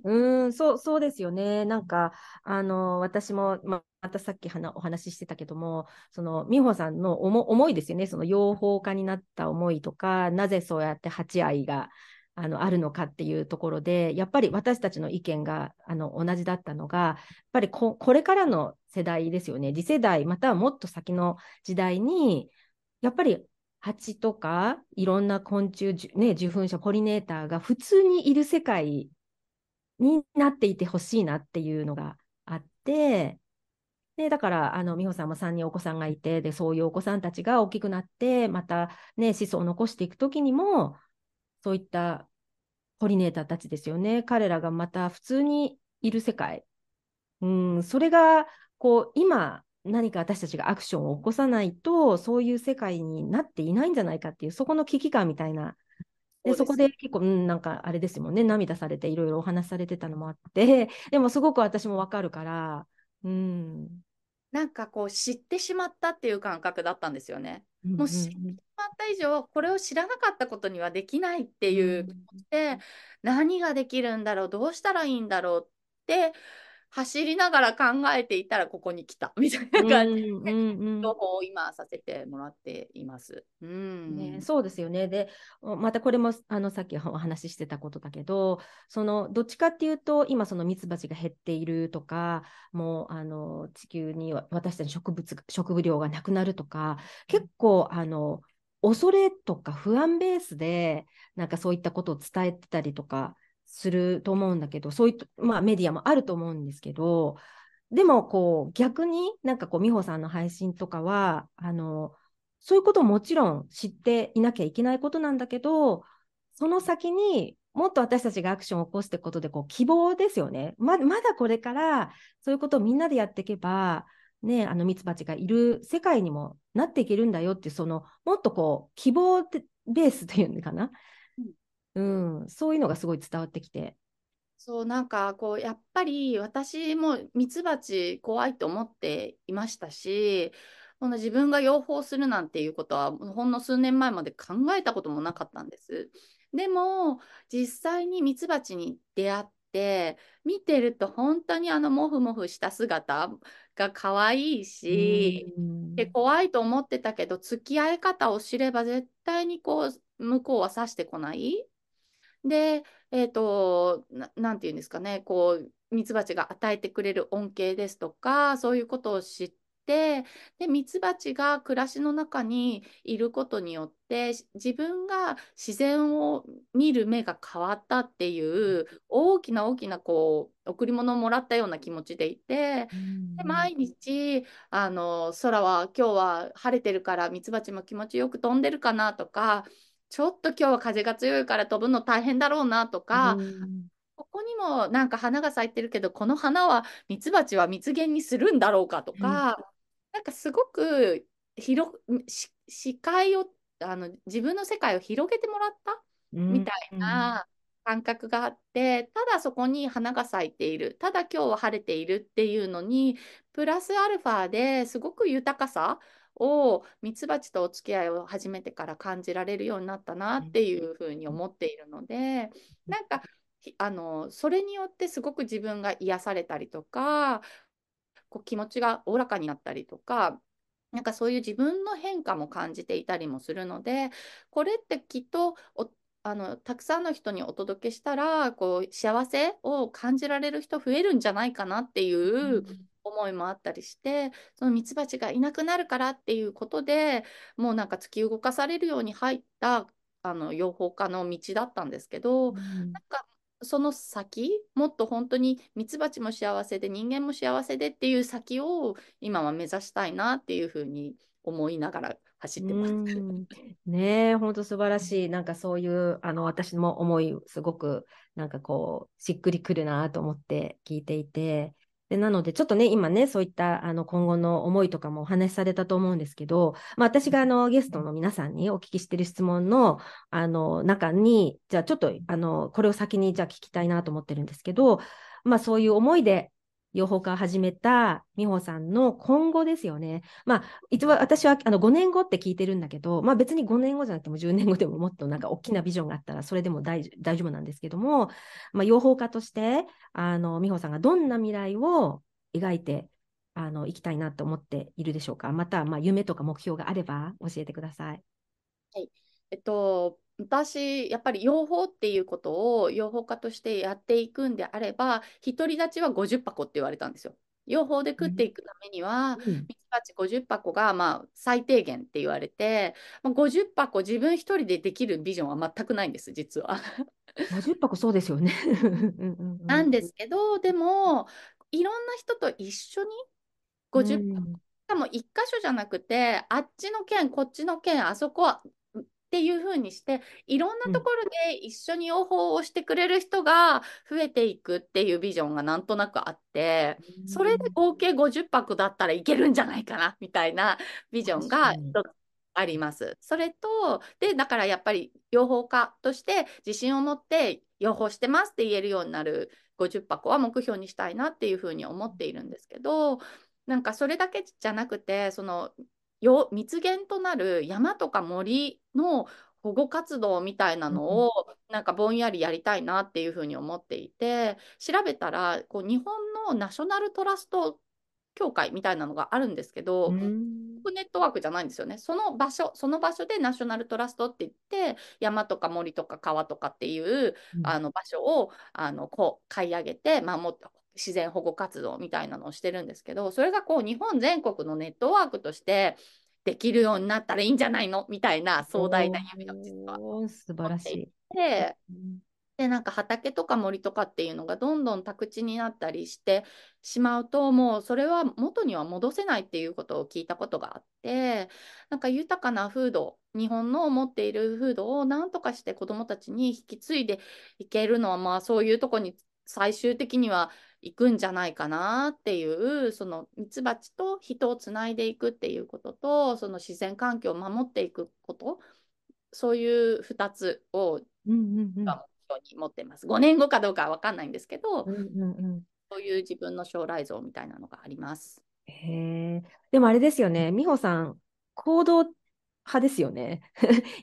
うん、 うんそう、そうですよね。なんかあの私も、ままたさっきお話ししてたけども、その美穂さんの 思, 思いですよね、その養蜂家になった思いとか、なぜそうやって蜂愛が あ, のあるのかっていうところで、やっぱり私たちの意見があの同じだったのが、やっぱり こ, これからの世代ですよね、次世代またはもっと先の時代に、やっぱり蜂とかいろんな昆虫、ね、受粉者ポリネーターが普通にいる世界になっていてほしいなっていうのがあって、でだからあの美穂さんもさんにんお子さんがいて、でそういうお子さんたちが大きくなってまた、ね、子孫を残していくときにも、そういったポリネーターたちですよね、彼らがまた普通にいる世界、うん、それがこう今何か私たちがアクションを起こさないとそういう世界になっていないんじゃないかっていう、そこの危機感みたいな。でそこで結構、うん、なんかあれですもんね、涙されていろいろお話されてたのもあって、でもすごく私もわかるから。うん、なんかこう知ってしまったっていう感覚だったんですよね、うんうんうん、もう知ってしまった以上これを知らなかったことにはできないっていう気持ちで、うんうん、何ができるんだろう、どうしたらいいんだろうって走りながら考えていたらここに来たみたいな感じで、うんうんうん、情報を今させてもらっています、うんね、そうですよね。でまたこれもあのさっきお話ししてたことだけど、そのどっちかっていうと今そのミツバチが減っているとか、もうあの地球に私たち植物食料がなくなるとか、結構あの恐れとか不安ベースでなんかそういったことを伝えてたりとかすると思うんだけど、そういった、まあ、メディアもあると思うんですけど、でもこう逆になんかこう美穂さんの配信とかはあのそういうことをもちろん知っていなきゃいけないことなんだけど、その先にもっと私たちがアクションを起こすってことで、こう希望ですよね。 ま, まだこれからそういうことをみんなでやっていけばね、あのミツバチがいる世界にもなっていけるんだよって、そのもっとこう希望ベースというのかな、うん、そういうのがすごい伝わってきて、そうなんかこうやっぱり私もミツバチ怖いと思っていましたし、自分が養蜂するなんていうことはほんの数年前まで考えたこともなかったんです。でも実際にミツバチに出会って見てると、本当にあのモフモフした姿が可愛いし、で怖いと思ってたけど付き合い方を知れば絶対にこう向こうは刺してこないで、えーと、な、なんていうんですかね、こうミツバチが与えてくれる恩恵ですとか、そういうことを知っ、でミツバチが暮らしの中にいることによって自分が自然を見る目が変わったっていう大きな大きなこう贈り物をもらったような気持ちでいて、で毎日あの空は今日は晴れてるからミツバチも気持ちよく飛んでるかなとか、ちょっと今日は風が強いから飛ぶの大変だろうなとか、ここにもなんか花が咲いてるけどこの花はミツバチは蜜源にするんだろうかとか、うん、なんかすごく広し視界をあの自分の世界を広げてもらったみたいな感覚があって、うん、ただそこに花が咲いている、ただ今日は晴れているっていうのにプラスアルファですごく豊かさをミツバチとお付き合いを始めてから感じられるようになったなっていうふうに思っているので、なんかあのそれによってすごく自分が癒されたりとか、こう気持ちがおおらかになったりとか、なんかそういう自分の変化も感じていたりもするので、これってきっとおあのたくさんの人にお届けしたらこう幸せを感じられる人増えるんじゃないかなっていう思いもあったりして、うん、そのミツバチがいなくなるからっていうことでもうなんか突き動かされるように入ったあの養蜂家の道だったんですけど、うん、なんかその先もっと本当にミツバチも幸せで人間も幸せでっていう先を今は目指したいなっていうふうに思いながら走ってます。うんねえ、本当素晴らしい。なんかそういうあの私も思いすごくなんかこうしっくりくるなと思って聞いていて、でなのでちょっとね今ねそういったあの今後の思いとかもお話しされたと思うんですけど、まあ、私があのゲストの皆さんにお聞きしてる質問のあの中にじゃあちょっとあのこれを先にじゃあ聞きたいなと思ってるんですけど、まあ、そういう思いで養蜂家を始めた美穂さんの今後ですよね。まあ一応私はあのごねんごって聞いてるんだけど、まあ、別にごねんごじゃなくてもじゅうねんごでももっとなんか大きなビジョンがあったらそれでも 大, 大丈夫なんですけども、まあ、養蜂家としてあの美穂さんがどんな未来を描いてあのいきたいなと思っているでしょうか。またまあ夢とか目標があれば教えてください。はい、えっと私やっぱり養蜂っていうことを養蜂家としてやっていくんであれば、独り立ちはごじゅっぱこって言われたんですよ。養蜂で食っていくためには、うん、ミツバチごじゅっぱこがまあ最低限って言われて、まあ、ごじゅっぱこ自分一人でできるビジョンは全くないんです実は。ごじゅっぱこそうですよね。なんですけど、でもいろんな人と一緒にごじゅっぱこ、うん、しかも一箇所じゃなくてあっちの県こっちの県あそこはっていう風にしていろんなところで一緒に養蜂をしてくれる人が増えていくっていうビジョンがなんとなくあって、それで合計ごじゅっぱこだったらいけるんじゃないかなみたいなビジョンがあります。それとでだからやっぱり養蜂家として自信を持って養蜂してますって言えるようになるごじゅっぱこは目標にしたいなっていう風に思っているんですけど、なんかそれだけじゃなくてその蜜源となる山とか森の保護活動みたいなのをなんかぼんやりやりたいなっていうふうに思っていて、調べたらこう日本のナショナルトラスト協会みたいなのがあるんですけど、ネットワークじゃないんですよね。その場所その場所でナショナルトラストって言って山とか森とか川とかっていうあの場所をあのこう買い上げて守って自然保護活動みたいなのをしてるんですけど、それがこう日本全国のネットワークとしてできるようになったらいいんじゃないのみたいな壮大な夢が実は素晴らしい。で、でなんか畑とか森とかっていうのがどんどん宅地になったりしてしまうともうそれは元には戻せないっていうことを聞いたことがあって、なんか豊かな風土日本の持っている風土をなんとかして子どもたちに引き継いでいけるのはまあそういうとこに最終的には行くんじゃないかなっていう、そのミツバチと人をつないでいくっていうこととその自然環境を守っていくこと、そういうふたつを目標に持ってます。ごねんごかどうかは分かんないんですけど、うんうんうん、そういう自分の将来像みたいなのがあります。へー、でもあれですよね、美穂さん行動派ですよね。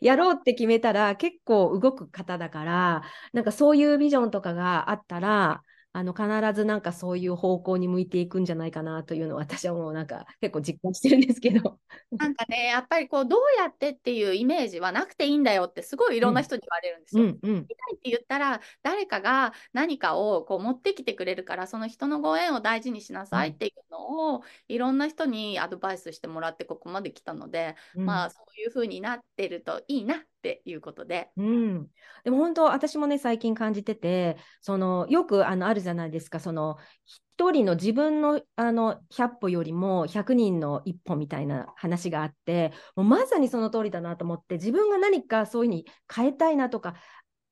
やろうって決めたら結構動く方だから、なんかそういうビジョンとかがあったらあの必ずなんかそういう方向に向いていくんじゃないかなというのを私はもうなんか結構実感してるんですけどなんかねやっぱりこうどうやってっていうイメージはなくていいんだよってすごいいろんな人に言われるんですよ、うんうんうん、見たいって言ったら誰かが何かをこう持ってきてくれるからその人のご縁を大事にしなさいっていうのをいろんな人にアドバイスしてもらってここまで来たので、うん、まあそういう風になってるといいなっていうことで、うん、でも本当私もね最近感じててそのよくあのあるじゃないですかその一人の自分の、 あのひゃっぽよりもひゃくにんの一歩みたいな話があってもうまさにその通りだなと思って自分が何かそういう風に変えたいなとか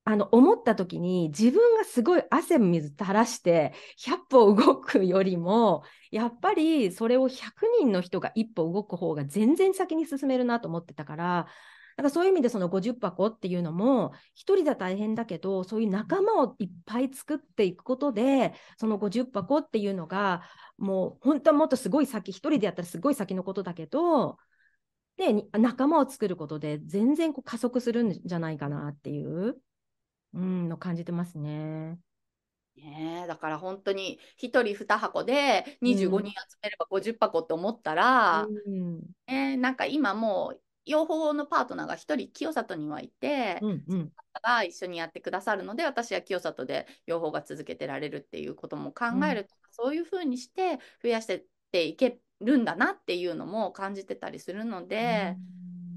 あの思った時に自分がすごい汗水垂らしてひゃっぽ動くよりもやっぱりそれをひゃくにんの人が一歩動く方が全然先に進めるなと思ってたからだからそういう意味でそのごじゅっ箱っていうのも一人じゃ大変だけどそういう仲間をいっぱい作っていくことでそのごじゅっ箱っていうのがもう本当はもっとすごい先一人でやったらすごい先のことだけどで仲間を作ることで全然こう加速するんじゃないかなっていう、うん、の感じてますね。ねえだから本当にひとりに箱でにじゅうごにん集めればごじゅっ箱って思ったら、うんね、なんか今もう養蜂のパートナーがひとり清里にはいて、うんうん、その方が一緒にやってくださるので私は清里で養蜂が続けてられるっていうことも考えると、うん、そういう風にして増やしてっていけるんだなっていうのも感じてたりするので、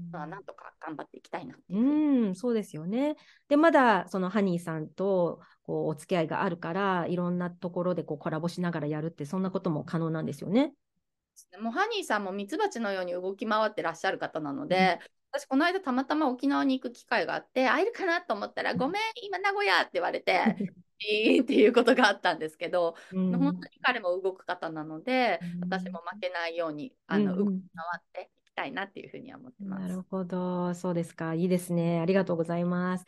うんまあ、なんとか頑張っていきたいなっていう、うん、そうですよね。でまだそのハニーさんとこうお付き合いがあるからいろんなところでこうコラボしながらやるってそんなことも可能なんですよね。もうハニーさんもミツバチのように動き回ってらっしゃる方なので、うん、私この間たまたま沖縄に行く機会があって会えるかなと思ったら、うん、ごめん今名古屋って言われていいっていうことがあったんですけど、うん、本当に彼も動く方なので、うん、私も負けないようにあの、うん、動き回っていきたいなっていうふうには思ってます。なるほどそうですかいいですねありがとうございます。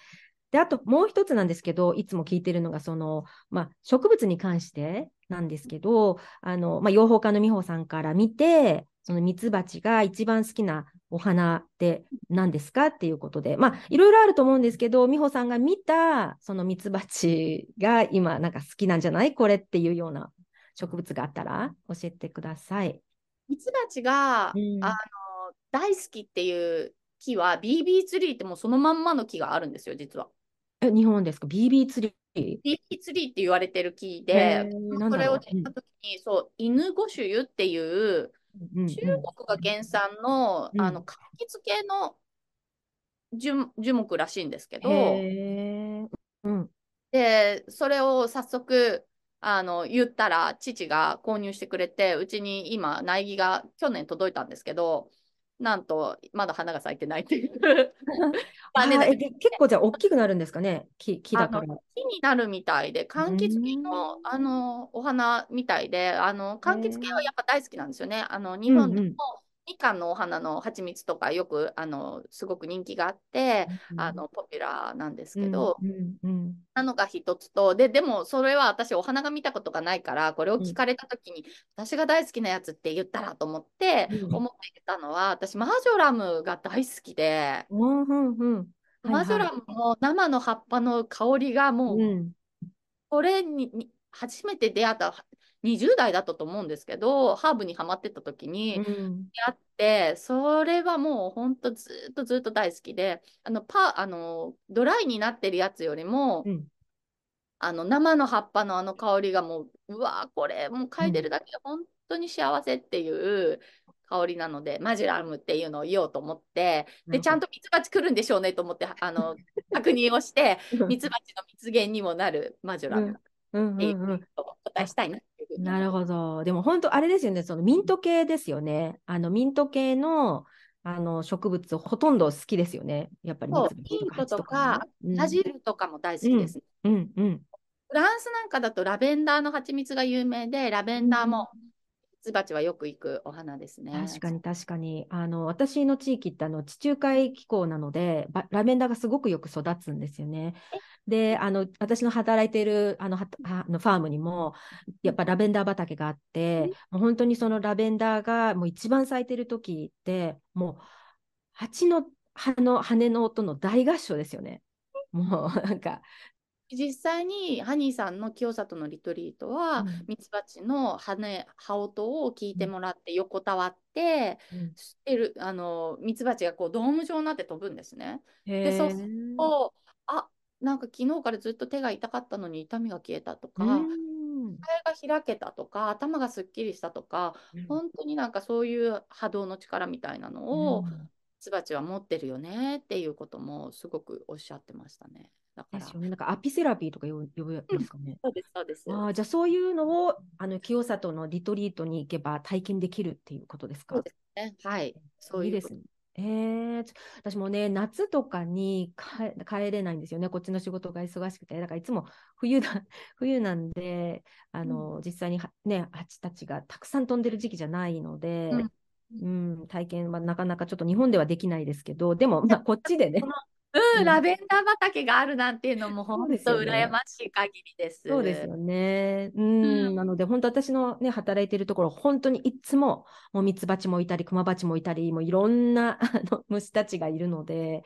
であともう一つなんですけどいつも聞いてるのがその、まあ、植物に関してなんですけどあの、まあ、養蜂家の美穂さんから見てそのミツバチが一番好きなお花って何ですかっていうことでまあいろいろあると思うんですけど美穂さんが見たそのミツバチが今なんか好きなんじゃないこれっていうような植物があったら教えてください。ミツバチが、うん、あの大好きっていう木は ビービー ツリーってもうそのまんまの木があるんですよ実は。え日本ですか ビービー ツリービービー ツリーって言われてる木でそれを知った時に、うん、そう犬ご種油っていう中国が原産の、うん、あの柑橘系の 樹, 樹木らしいんですけど、うん、でそれを早速あの言ったら父が購入してくれてうちに今苗木が去年届いたんですけどなんとまだ花が咲いてないっていうあね、え結構じゃあ大きくなるんですかね 木, 木だから木になるみたいで柑橘系 の, あのお花みたいであの柑橘系はやっぱ大好きなんですよね。あの日本でもみかんのお花の蜂蜜とかよくあのすごく人気があって、うん、あのポピュラーなんですけど、うんうんうん、なのが一つと で, でもそれは私お花が見たことがないからこれを聞かれた時に、うん、私が大好きなやつって言ったらと思って思ってたのは、うん、私マジョラムが大好きで、うんうんうん、マジョラムの生の葉っぱの香りがもう、うん、これに初めて出会ったにじゅう代だったと思うんですけどハーブにハマってた時に出会って、うん、それはもうほんとずっとずっと大好きであのパあのドライになってるやつよりも、うん、あの生の葉っぱのあの香りがもううわこれもう嗅いでるだけで本当に幸せっていう香りなので、うん、マジラムっていうのを言おうと思ってでちゃんとミツバチ来るんでしょうねと思ってあの確認をしてミツバチの蜜源にもなるマジラムっていうのをお答えしたいな。なるほど。でも本当あれですよねそのミント系ですよね。あのミント系 の, あの植物ほとんど好きですよねやっぱり。そうミントとかバジルとかも大好きですね、うんうんうん、フランスなんかだとラベンダーの蜂蜜が有名でラベンダーもミツバチはよく行くお花ですね。確かに確かにあの私の地域ってあの地中海気候なのでラベンダーがすごくよく育つんですよね。であの私の働いているあのはあのファームにもやっぱラベンダー畑があって、うん、もう本当にそのラベンダーがもう一番咲いてる時ってもう蜂の羽の羽の音の大合唱ですよね。もうなんか実際にハニーさんの清里のリトリートはミツバチの羽音を聞いてもらって横たわってミツバチがこうドーム状になって飛ぶんですね。でそうすると、あ、なんか昨日からずっと手が痛かったのに痛みが消えたとか、肺が開けたとか、頭がすっきりしたとか、うん、本当になんかそういう波動の力みたいなのをミツバチは持ってるよねっていうこともすごくおっしゃってましたね。だからですよね、なんかアピセラピーとか呼ぶんですかね。そうですそうです。ああ、じゃあそういうのをあの清里のリトリートに行けば体験できるっていうことですか。そうですね。はい。そういう。いいですね。えー、私もね夏とかに帰れないんですよね、こっちの仕事が忙しくて。だからいつも冬だ冬なんであの、うん、実際にね蜂たちがたくさん飛んでる時期じゃないので、うんうん、体験はなかなかちょっと日本ではできないですけど、でも、まあ、こっちでねうん、ラベンダー畑があるなんていうのも本当羨ましい限りです。そうですよね。うん、うん、なので本当私のね働いているところ本当にいつももうミツバチもいたりクマバチもいたりもういろんなあの虫たちがいるので。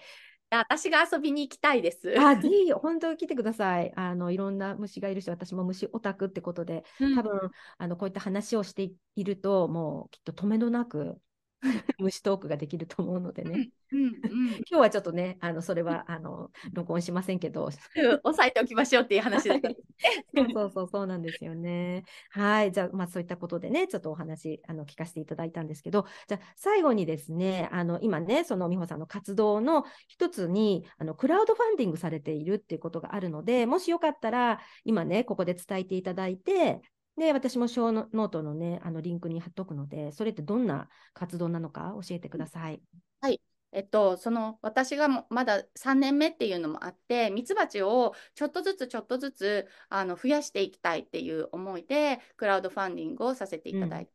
私が遊びに行きたいです。あ、ぜひ本当に来てください。あのいろんな虫がいるし、私も虫オタクってことで、多分、うん、あのこういった話をしているともうきっと止めどなく。虫トークができると思うのでね、うんうんうん、今日はちょっとねあのそれはあの録音しませんけど押さえておきましょうっていう話だけどそうそうそうなんですよね。はい、じゃあ、まあ、そういったことでねちょっとお話あの聞かせていただいたんですけど、じゃあ最後にですねあの今ねその美穂さんの活動の一つにあのクラウドファンディングされているっていうことがあるので、もしよかったら今ねここで伝えていただいて、で私もショーノートのねあのリンクに貼っとくので、それってどんな活動なのか教えてください。はい、えっとその私がもまださんねんめっていうのもあって、ミツバチをちょっとずつちょっとずつあの増やしていきたいっていう思いでクラウドファンディングをさせていただいて、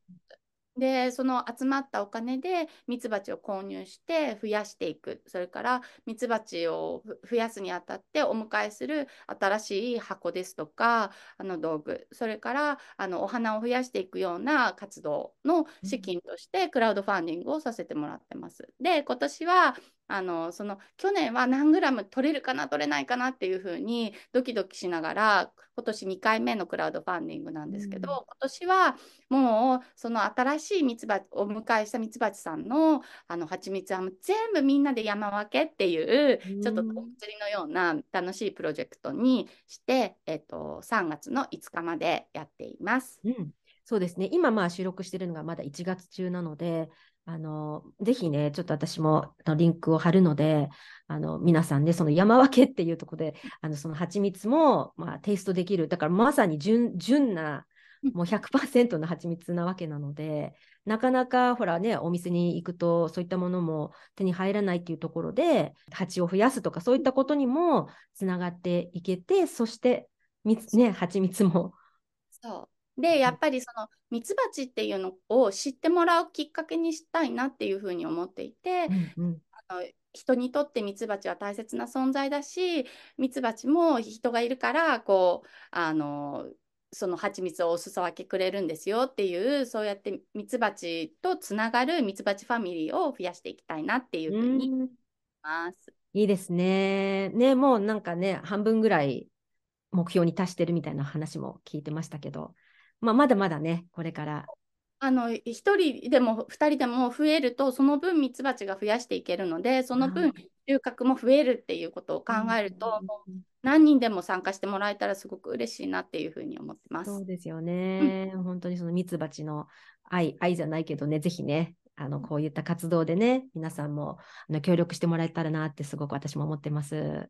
うん、でその集まったお金でミツバチを購入して増やしていく、それからミツバチを増やすにあたってお迎えする新しい箱ですとかあの道具、それからあのお花を増やしていくような活動の資金としてクラウドファンディングをさせてもらってます。で今年はあのその去年は何グラム取れるかな取れないかなっていうふうにドキドキしながら今年にかいめのクラウドファンディングなんですけど、うん、今年はもうその新しいミツバチをお迎えしたミツバチさんのあの蜂蜜はもう全部みんなで山分けっていう、うん、ちょっとお祭りのような楽しいプロジェクトにして、えっと、さんがつのいつかまでやっています、うん、そうですね。今まあ収録してるのがまだいちがつ中なのであのぜひねちょっと私もリンクを貼るのであの皆さんねその山分けっていうところであのその蜂蜜も、まあ、テイストできる、だからまさに 純, 純なもう ひゃくパーセント の蜂蜜なわけなので、なかなかほらねお店に行くとそういったものも手に入らないっていうところで蜂を増やすとかそういったことにもつながっていけて、そして蜜、ね、蜂蜜もそうでやっぱりそのミツバチっていうのを知ってもらうきっかけにしたいなっていうふうに思っていて、うんうん、あの人にとってミツバチは大切な存在だし、ミツバチも人がいるからこうあのその蜂蜜をお裾分けくれるんですよっていう、そうやってミツバチとつながるミツバチファミリーを増やしていきたいなっていうふうに思います。いいですね。ね、もうなんかね半分ぐらい目標に達してるみたいな話も聞いてましたけど。まあ、まだまだねこれからあのひとりでもふたりでも増えるとその分ミツバチが増やしていけるので、その分収穫も増えるっていうことを考えると、うん、何人でも参加してもらえたらすごく嬉しいなっていうふうに思ってます。そうですよね、うん、本当にそのミツバチの愛愛じゃないけどね、ぜひねあのこういった活動でね皆さんもあの協力してもらえたらなってすごく私も思ってます。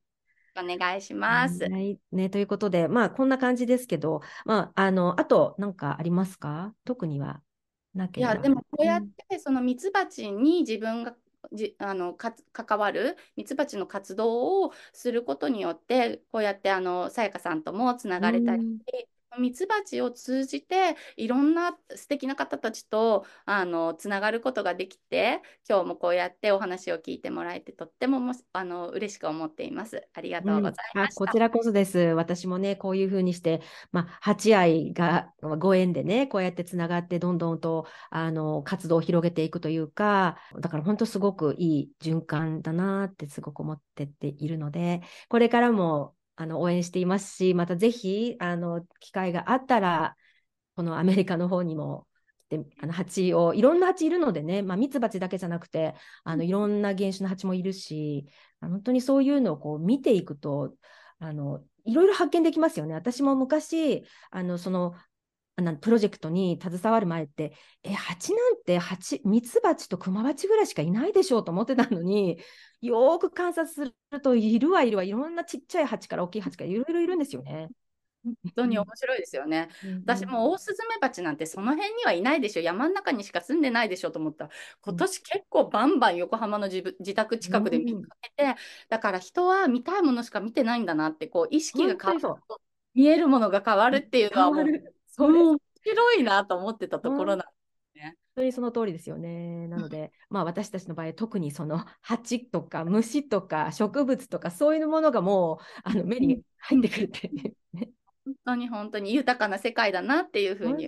お願いします、はいね、ということで、まあ、こんな感じですけど、まあ、あのあと何かありますか？特にはなければ。いやでもこうやってそのミツバチに自分がじあのか関わるミツバチの活動をすることによってこうやってあのさやかさんともつながれたり、ミツバチを通じていろんな素敵な方たちとあのつながることができて、今日もこうやってお話を聞いてもらえてとってももあの嬉しく思っています。ありがとうございました、うん、こちらこそです。私もねこういうふうにして、まあ、蜂愛がご縁でねこうやってつながってどんどんとあの活動を広げていくというか、だから本当すごくいい循環だなってすごく思ってっているので、これからもあの応援していますし、またぜひあの機会があったらこのアメリカの方にも来て、あの蜂を、いろんな蜂いるのでね、まあ、ミツバチだけじゃなくてあのいろんな原種の蜂もいるし、本当にそういうのをこう見ていくとあのいろいろ発見できますよね。私も昔あのそのプロジェクトに携わる前ってえ蜂なんて蜂ミツバチとクマバチぐらいしかいないでしょうと思ってたのに、よーく観察するといるはいるはいろんなちっちゃい蜂から大きい蜂からいろいろいるんですよね。本当に面白いですよね。うん、私もオオスズメバチなんてその辺にはいないでしょ、山の中にしか住んでないでしょと思ったら、今年結構バンバン横浜の 自, 自宅近くで見かけて、うん、だから人は見たいものしか見てないんだなって、こう意識が変わると見えるものが変わるっていうのはもう面白いなと思ってたところなんですね。うん、本当にその通りですよね。なので、まあ、私たちの場合特にその蜂とか虫とか植物とかそういうものがもうあの目に入ってくるっていうね。本当に本当に豊かな世界だなっていうふうに。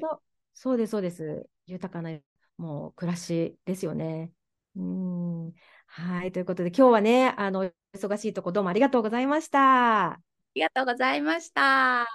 そうですそうです、豊かなもう暮らしですよね。うん、はい、ということで今日はねあの忙しいとこどうもありがとうございました。ありがとうございました。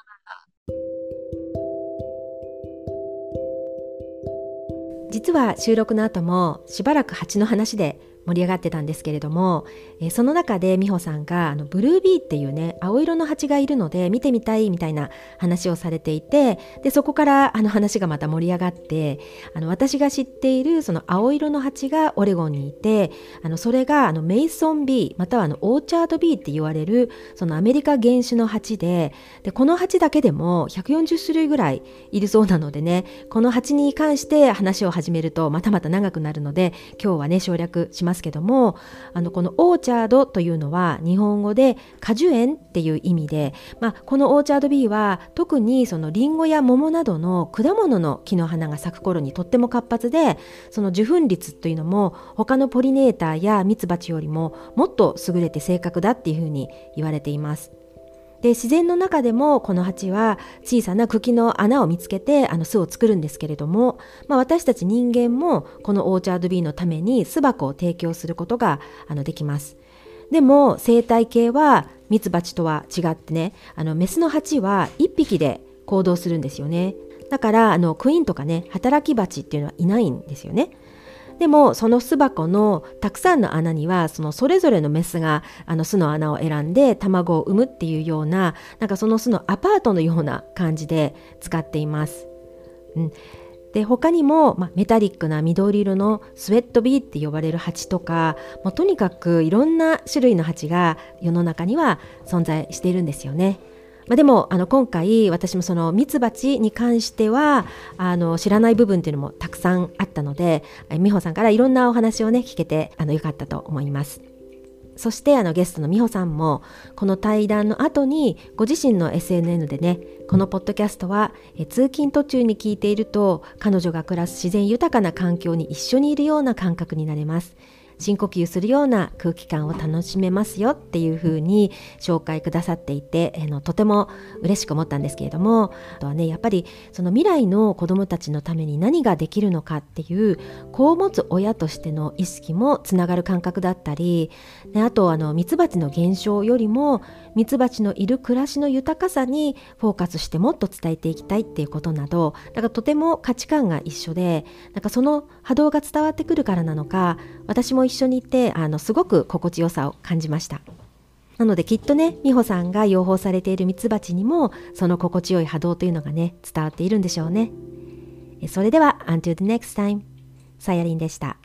実は収録の後もしばらく蜂の話で盛り上がってたんですけれども、えその中で美穂さんがあのブルービーっていうね青色の蜂がいるので見てみたいみたいな話をされていて、でそこからあの話がまた盛り上がって、あの私が知っているその青色の蜂がオレゴンにいて、あのそれがあのメイソンビーまたはあのオーチャードビーって言われるそのアメリカ原種の蜂 で, でこの蜂だけでもひゃくよんじゅっしゅるいぐらいいるそうなのでね、この蜂に関して話を始めるとまたまた長くなるので今日はね省略しますけども、あのこのオーチャードというのは日本語で果樹園っていう意味で、まあ、このオーチャードビーは特にそのリンゴや桃などの果物の木の花が咲く頃にとっても活発で、その受粉率というのも他のポリネーターやミツバチよりももっと優れて正確だっていうふうに言われています。で自然の中でもこの蜂は小さな茎の穴を見つけてあの巣を作るんですけれども、まあ、私たち人間もこのオーチャードビーのために巣箱を提供することがあのできます。でも生態系はミツバチとは違ってね、あのメスの蜂はいっぴきで行動するんですよね。だからあのクイーンとかね働き蜂っていうのはいないんですよね。でもその巣箱のたくさんの穴にはそのそれぞれのメスがあの巣の穴を選んで卵を産むっていうような、なんかその巣のアパートのような感じで使っています。うん、で他にも、ま、メタリックな緑色のスウェットビーって呼ばれる蜂とか、もうとにかくいろんな種類の蜂が世の中には存在しているんですよね。まあ、でもあの今回私もそのミツバチに関してはあの知らない部分っていうのもたくさんあったので、美穂さんからいろんなお話をね聞けてあのよかったと思います。そしてあのゲストの美穂さんもこの対談の後にご自身の エスエヌエヌ でね、このポッドキャストはえ通勤途中に聞いていると彼女が暮らす自然豊かな環境に一緒にいるような感覚になれます、深呼吸するような空気感を楽しめますよっていう風に紹介くださっていて、あのとても嬉しく思ったんですけれども、あとはねやっぱりその未来の子どもたちのために何ができるのかっていう子を持つ親としての意識もつながる感覚だったり、であとあのミツバチの減少よりもミツバチのいる暮らしの豊かさにフォーカスしてもっと伝えていきたいっていうことなど、なんかとても価値観が一緒で、なんかその波動が伝わってくるからなのか私も一緒にいてあのすごく心地よさを感じました。なのできっとね美穂さんが養蜂されているミツバチにもその心地よい波動というのがね伝わっているんでしょうね。それでは Until the next time さやりんでした。